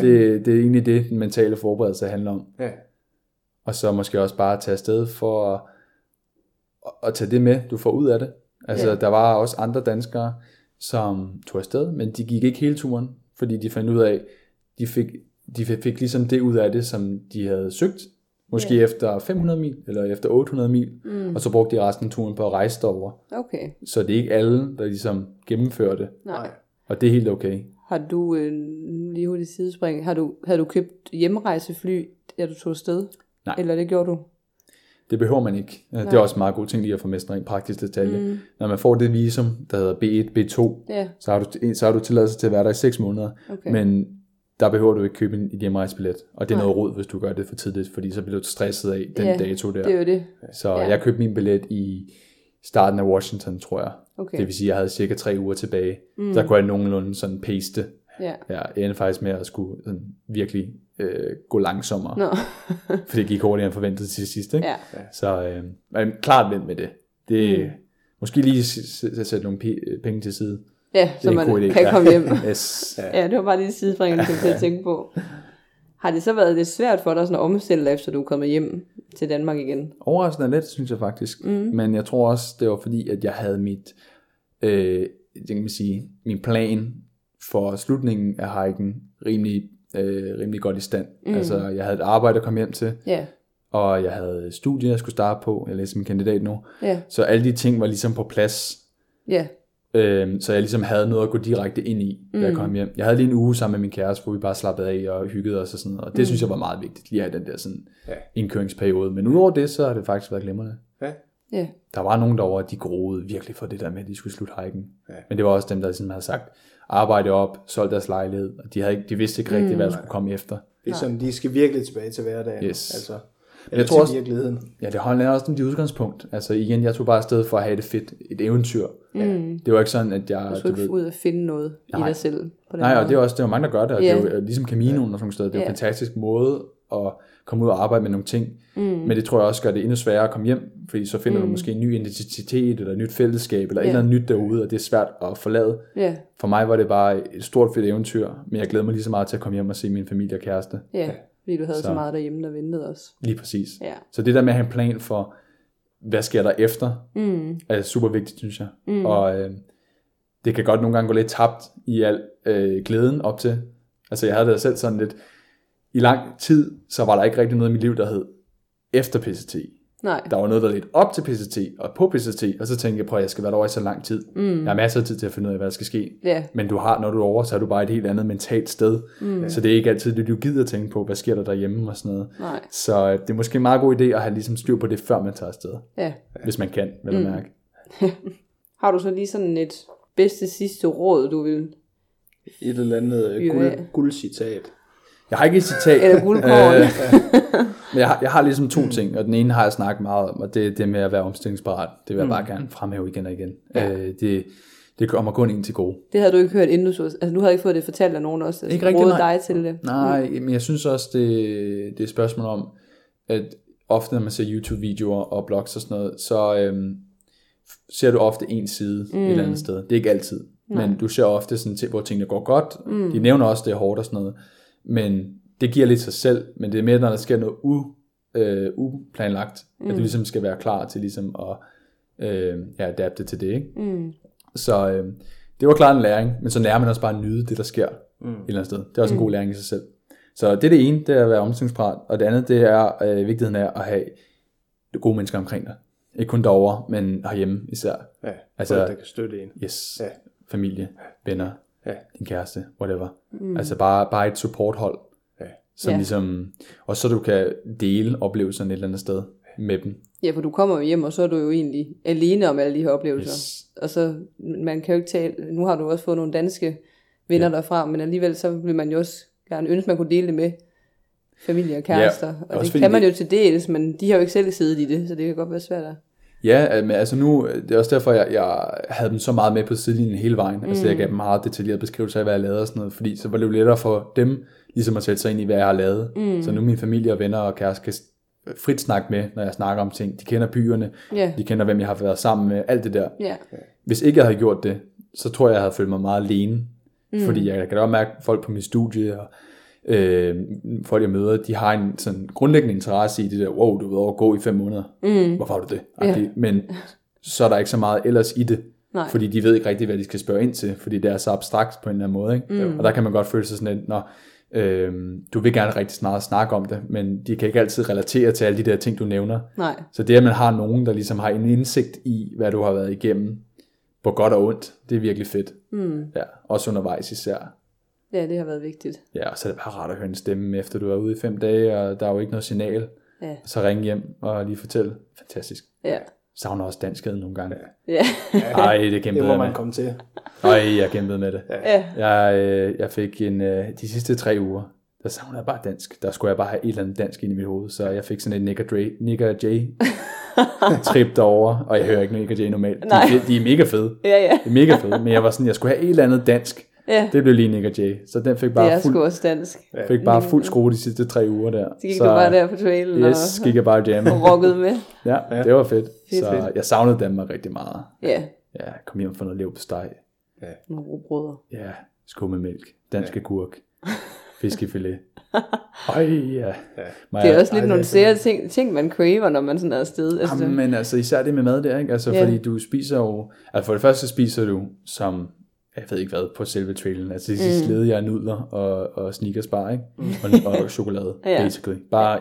Det, det er egentlig det, den mentale forberedelse handler om. Ja. Og så måske også bare tage afsted for at, at tage det med, du får ud af det. Altså, ja. Der var også andre danskere, som tog afsted, men de gik ikke hele turen, fordi de fandt ud af, de fik, de fik ligesom det ud af det, som de havde søgt, måske yeah. efter fem hundrede mil, eller efter otte hundrede mil, mm. og så brugte de resten af turen på at rejse derover. Okay. Så det er ikke alle, der ligesom gennemfører det. Nej. Og det er helt okay. Har du, øh, lige hurtigt sidespring, har du, har du købt hjemrejsefly, da du tog afsted? Nej. Eller det gjorde du? Det behøver man ikke. Nej. Det er også en meget god ting lige at få med sådan en praktisk detalje. Mm. Når man får det visum, der hedder B et, B to, yeah. så har du, så har du tilladelse til at være der i seks måneder. Okay. Men der behøver du ikke købe en hjemrejsebillet. Og det er Nej. noget rod, hvis du gør det for tidligt, fordi så bliver du stresset af den yeah, dato der. Det er jo det. Så yeah. jeg købte min billet i starten af Washington, tror jeg. Okay. Det vil sige, at jeg havde cirka tre uger tilbage. Mm. Der kunne jeg nogenlunde sådan paste. Yeah. Ja, jeg endte faktisk med at skulle sådan virkelig øh, gå langsommere, no. for det gik hurtigere end forventet til sidst, ikke? Yeah. Så øh, jeg er klart vendt med det. Det mm. måske lige sætte s- s- s- nogle p- penge til side. Ja, så man kan komme hjem. yes. ja. ja, det var bare lige sidespringen, jeg kom til at tænke på. Har det så været lidt svært for dig sådan at omstille dig, efter du er kommet hjem til Danmark igen? Overraskende let, synes jeg faktisk. Mm. Men jeg tror også, det var fordi, at jeg havde mit, øh, jeg kan sige, min plan for slutningen af hiken rimelig, øh, rimelig godt i stand. Mm. Altså, jeg havde et arbejde at komme hjem til, yeah. og jeg havde studier, jeg skulle starte på. Jeg læste min kandidat nu. Yeah. Så alle de ting var ligesom på plads. Yeah. Øhm, så jeg ligesom havde noget at gå direkte ind i, da mm. jeg kom hjem. Jeg havde lige en uge sammen med min kæreste, hvor vi bare slappede af og hyggede os og sådan noget. Og det mm. synes jeg var meget vigtigt, lige at have den der sådan yeah. indkøringsperiode. Men udover det, så har det faktisk været glimrende. Ja. Yeah. Yeah. Der var nogen derovre, de groede virkelig for det der med, at de skulle slutte hiken. Yeah. Men det var også dem, der ligesom havde sagt, arbejde op, solgte deres lejlighed, og de, havde ikke, de vidste ikke rigtigt, mm. hvad der skulle komme efter. Det er sådan, de skal virkelig tilbage til hverdagen. Yes. Altså. Men jeg tror også, virkeligheden. Ja, det holder også dem de udgangspunkt. Altså igen, jeg tog bare afsted for at have det fedt, et eventyr. Mm. Det var ikke sådan, at jeg... Du skulle ikke ud og finde noget nej. i dig selv. På den nej, måde. Og det er også det er mange, der gør det, og yeah. det er jo ligesom Caminoen og sådan noget. Det er yeah. en fantastisk måde at komme ud og arbejde med nogle ting. Mm. Men det tror jeg også gør det endnu sværere at komme hjem, fordi så finder mm. du måske en ny identitet, eller et nyt fællesskab, eller yeah. et eller andet nyt derude, og det er svært at forlade. Yeah. For mig var det bare et stort fedt eventyr, men jeg glæder mig lige så meget til at komme hjem og se min familie og kæreste. Yeah. Fordi du havde så, så meget derhjemme, der ventede også. Lige præcis. Ja. Så det der med at have en plan for, hvad sker der efter, mm. er super vigtigt, synes jeg. Mm. Og øh, det kan godt nogle gange gå lidt tabt i al øh, glæden op til. Altså jeg havde det selv sådan lidt, i lang tid, så var der ikke rigtig noget i mit liv, der hed efter P C T. Nej. Der var noget, der lidt op til P C T og på P C T, og så tænkte jeg, prøv at jeg skal være derovre i så lang tid. Mm. Jeg har masser af tid til at finde ud af, hvad der skal ske. Yeah. Men du har, når du er over, så er du bare et helt andet mentalt sted. Mm. Så det er ikke altid det, du gider at tænke på, hvad sker der derhjemme og sådan noget. Nej. Så det er måske en meget god idé at have ligesom styr på det, før man tager afsted. Yeah. Hvis man kan, vel at mm. mærke. Har du så lige sådan et bedste sidste råd, du vil? Et eller andet guld, guldcitat. Jeg har ikke et citat. Eller guldkorn. Men jeg har, jeg har ligesom to ting, og den ene har jeg snakket meget om, og det er det med at være omstillingsparat. Det vil jeg bare gerne fremhæve igen og igen. Ja. Øh, det, det kommer kun en til gode. Det havde du ikke hørt inden du så, altså du havde ikke fået det fortalt af nogen også, altså ikke rigtig, rådede dig til det. Nej, mm. men jeg synes også, det, det er et spørgsmål om, at ofte når man ser YouTube-videoer og blogs og sådan noget, så øhm, ser du ofte en side mm. et eller andet sted. Det er ikke altid, nej. Men du ser ofte sådan til, hvor tingene går godt. Mm. De nævner også, det er hårdt og sådan noget, men... Det giver lidt sig selv, men det er mere, når der sker noget u, øh, uplanlagt, mm. at du ligesom skal være klar til ligesom at øh, ja, adapte til det. Ikke? Mm. Så øh, det var klart en læring, men så nærmer man også bare at nyde det, der sker mm. et eller andet sted. Det er også mm. en god læring i sig selv. Så det er det ene, det er at være omstillingsparat, og det andet, det er øh, vigtigheden af at have gode mennesker omkring dig. Ikke kun derovre, men herhjemme især. Ja, altså, folk, der kan støtte en. Yes, ja. Familie, venner, ja. Din kæreste, whatever. Mm. Altså bare, bare et supporthold. Som ja. Ligesom, og så du kan dele oplevelserne et eller andet sted med dem. Ja, for du kommer jo hjem, og så er du jo egentlig alene om alle de her oplevelser. Yes. Og så, man kan jo ikke tale, nu har du også fået nogle danske venner ja. Derfra, men alligevel så vil man jo også gerne ønske, man kunne dele det med familie og kærester. Ja, og det kan man jo til dels, men de har jo ikke selv siddet i det, så det kan godt være svært at... Ja, men altså nu, det er også derfor, jeg, jeg havde dem så meget med på sidelinjen hele vejen. Mm. Altså jeg gav dem meget detaljeret beskrivelse af, hvad jeg lavede og sådan noget, fordi så var det jo lettere for dem, ligesom at sætte sig ind i, hvad jeg har lavet. Mm. Så nu min familie og venner og kæreste kan frit snakke med, når jeg snakker om ting. De kender byerne, yeah. de kender, hvem jeg har været sammen med, alt det der. Yeah. Hvis ikke jeg havde gjort det, så tror jeg, jeg havde følt mig meget alene. Mm. Fordi jeg kan da også mærke, folk på min studie og øh, folk, jeg møder, de har en sådan grundlæggende interesse i det der, wow, du ved over at gå i fem måneder. Mm. Hvorfor har du det? Yeah. Men så er der ikke så meget ellers i det. Nej. Fordi de ved ikke rigtigt, hvad de skal spørge ind til, fordi det er så abstrakt på en eller anden måde. Ikke? Mm. Og der kan man godt føle sig sådan lidt, når Øhm, du vil gerne rigtig snart snakke om det, men de kan ikke altid relatere til alle de der ting, du nævner. Nej. Så det, at man har nogen, der ligesom har en indsigt i, hvad du har været igennem, på godt og ondt, det er virkelig fedt. Mm. Ja, også undervejs især. Ja, det har været vigtigt. Ja, og så er det bare rart at høre en stemme, efter du er ude i fem dage, og der er jo ikke noget signal. Ja. Så ringe hjem og lige fortælle. Fantastisk. Ja. Savner også danskheden nogle gange. Ja. Ej, det kæmpede jeg med. Det må man komme til. Ej, jeg kæmpede med det. Ja. Jeg, øh, jeg fik en, øh, de sidste tre uger, der savnede jeg bare dansk. Der skulle jeg bare have et eller andet dansk ind i mit hoved, så jeg fik sådan et Nick og, Dre, Nick og Jay trip derovre, og jeg hører ikke Nick og Jay normalt. De, de, de er mega fede. Ja, ja. De er mega fede, men jeg var sådan, jeg skulle have et eller andet dansk. Ja. Det blev lige Nick og Jay. Så den fik bare fuld, også dansk. Fik bare fuld skrue de sidste tre uger der. Så gik så, du bare der på trailen yes, og, bare og rockede med. Ja, ja, det var fedt. fedt så fedt. Jeg savnede Danmark rigtig meget. Ja. Ja, kom hjem for noget leverpostej. Ja. Nogle rugbrødder. Ja, skummemælk, dansk agurk, ja. Fiskefilet. Øj, ja. Ja. Det er også lidt ej, nogle sære ting, ting, man craver, når man sådan er afsted. Altså, jamen, men altså især det med mad der, ikke? Altså, ja. Fordi du spiser jo... Altså for det første spiser du som... jeg ved ikke hvad, på selve trailen. Altså det sidste mm. led, jeg nudler og, og Snickers bar, ikke? Mm. Og, og chokolade, ja. Basically. Bare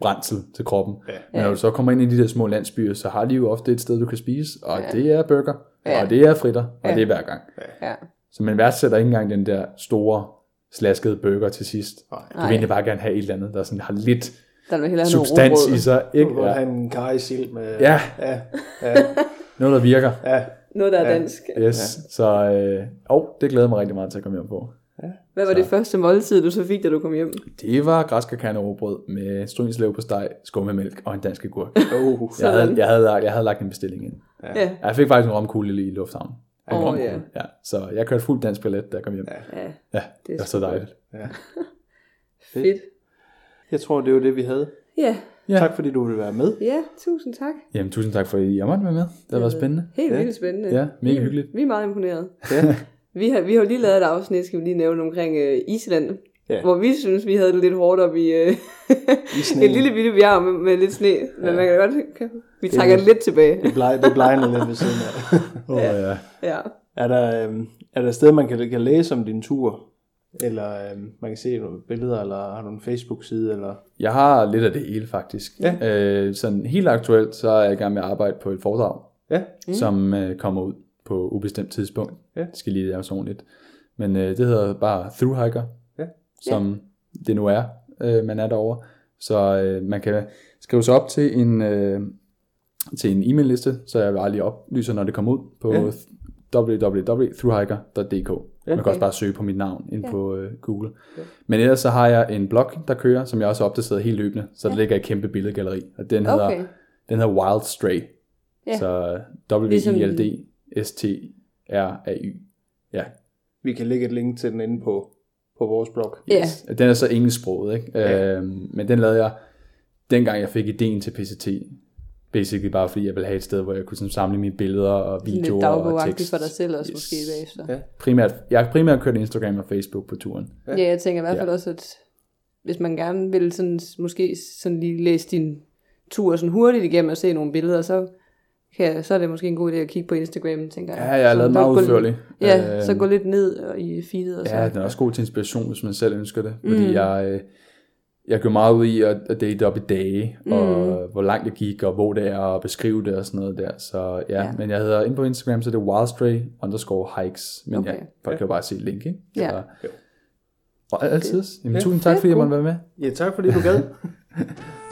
brændsel til kroppen. Ja. Men når du så kommer ind i de der små landsbyer, så har de jo ofte et sted, du kan spise, og ja. Det er burger, ja. Og det er fritter, og ja. Det er hver gang. Ja. Så man værdsætter ikke engang den der store, slaskede burger til sidst. Ej. Du vil egentlig bare gerne have et eller andet, der sådan har lidt der substans i sig. Ikke? Du vil have en karisild med... Ja. Ja. Ja. Noget, der virker. Ja. Noget, der er dansk. Yes, ja. Så øh, oh, det glæder mig rigtig meget til at komme hjem på. Ja, hvad var så. Det første måltid, du så fik, da du kom hjem? Det var græskarkanerugbrød med strynslev på steg, skummemelk og en dansk agurk. Oh, jeg, havde, jeg, havde lagt, jeg havde lagt en bestilling ind. Ja. Ja. Jeg fik faktisk en romkugle lige i lufthavnen. En oh, yeah. ja. Så jeg kørte fuld dansk billet, da jeg kom hjem. Ja, ja. ja det var så dejligt. Ja. Fedt. Jeg tror, det var det, vi havde. Ja. Ja. Tak fordi du ville være med. Ja, tusind tak. Jamen tusind tak fordi jeg måtte være med. Det har været spændende. Helt vildt ja. spændende. Ja, mega vi, hyggeligt. Vi er meget imponerede. Ja. Vi har, vi har lige lavet et afsnit, skal vi lige nævne, omkring øh, Island, ja. Hvor vi synes, vi havde det lidt hårdt op i, øh, i en lille bitte bjerg med, med lidt sne. Men ja. Man kan godt kan, vi trækker det lidt tilbage. Det blegner blegne lidt ved siden af. oh, ja. Ja. Er der øh, er der sted, man kan, kan læse om din tur? Eller øh, man kan se nogle billeder, eller har du en Facebook-side? Eller? Jeg har lidt af det hele, faktisk. Ja. Øh, sådan helt aktuelt, så er jeg i gang med at arbejde på et foredrag, ja. mm. som øh, kommer ud på ubestemt tidspunkt. Ja. Det skal lige laves ordentligt. Men øh, det hedder bare Thruhiker, ja. som ja. det nu er, øh, man er derovre. Så øh, man kan skrive sig op til en, øh, til en e-mail-liste, så jeg bare lige oplyser, når det kommer ud på ja. w w w punktum thruhiker punktum d k. Man kan også bare søge på mit navn ind ja. på øh, Google. Ja. Men ellers så har jeg en blog, der kører, som jeg også har opdateret helt løbende. Så ja. der ligger et kæmpe billedgalleri. Og den hedder, okay. den hedder Wild Stray. Ja. Så W I L D S T R A Y. Ja. Vi kan lægge et link til den inde på, på vores blog. Yes. Ja. Den er så engelsksproget, ikke? Ja. Øhm, men den lavede jeg, dengang jeg fik idéen til P C T. Basically bare fordi jeg ville have et sted, hvor jeg kunne samle mine billeder og videoer og tekst. Lidt for dig selv også yes. måske bagefter. Ja. Primært, jeg har primært kørt Instagram og Facebook på turen. Ja, ja jeg tænker i hvert fald ja. også, at hvis man gerne vil sådan, måske sådan lige læse din tur sådan hurtigt igennem og se nogle billeder, så, kan, så er det måske en god idé at kigge på Instagram, tænker jeg. Ja, jeg har lavet meget udførlig. Ja, øh, så gå lidt ned i feedet. Og ja, sådan. Den er også god til inspiration, hvis man selv ønsker det. Fordi mm. jeg... Øh, Jeg går meget ud i at, at date op i dage, og mm. hvor langt jeg gik, og hvor det er, og beskrive det og sådan noget der. Så ja, ja. Men jeg hedder inde på Instagram, så det er wildstray underscore hikes. Men okay. ja, folk ja. kan jo bare se et link, ikke? Ja. Så, og altid. Jamen, ja. Tusind tak, fordi jeg måtte være med. Ja, tak fordi du gad.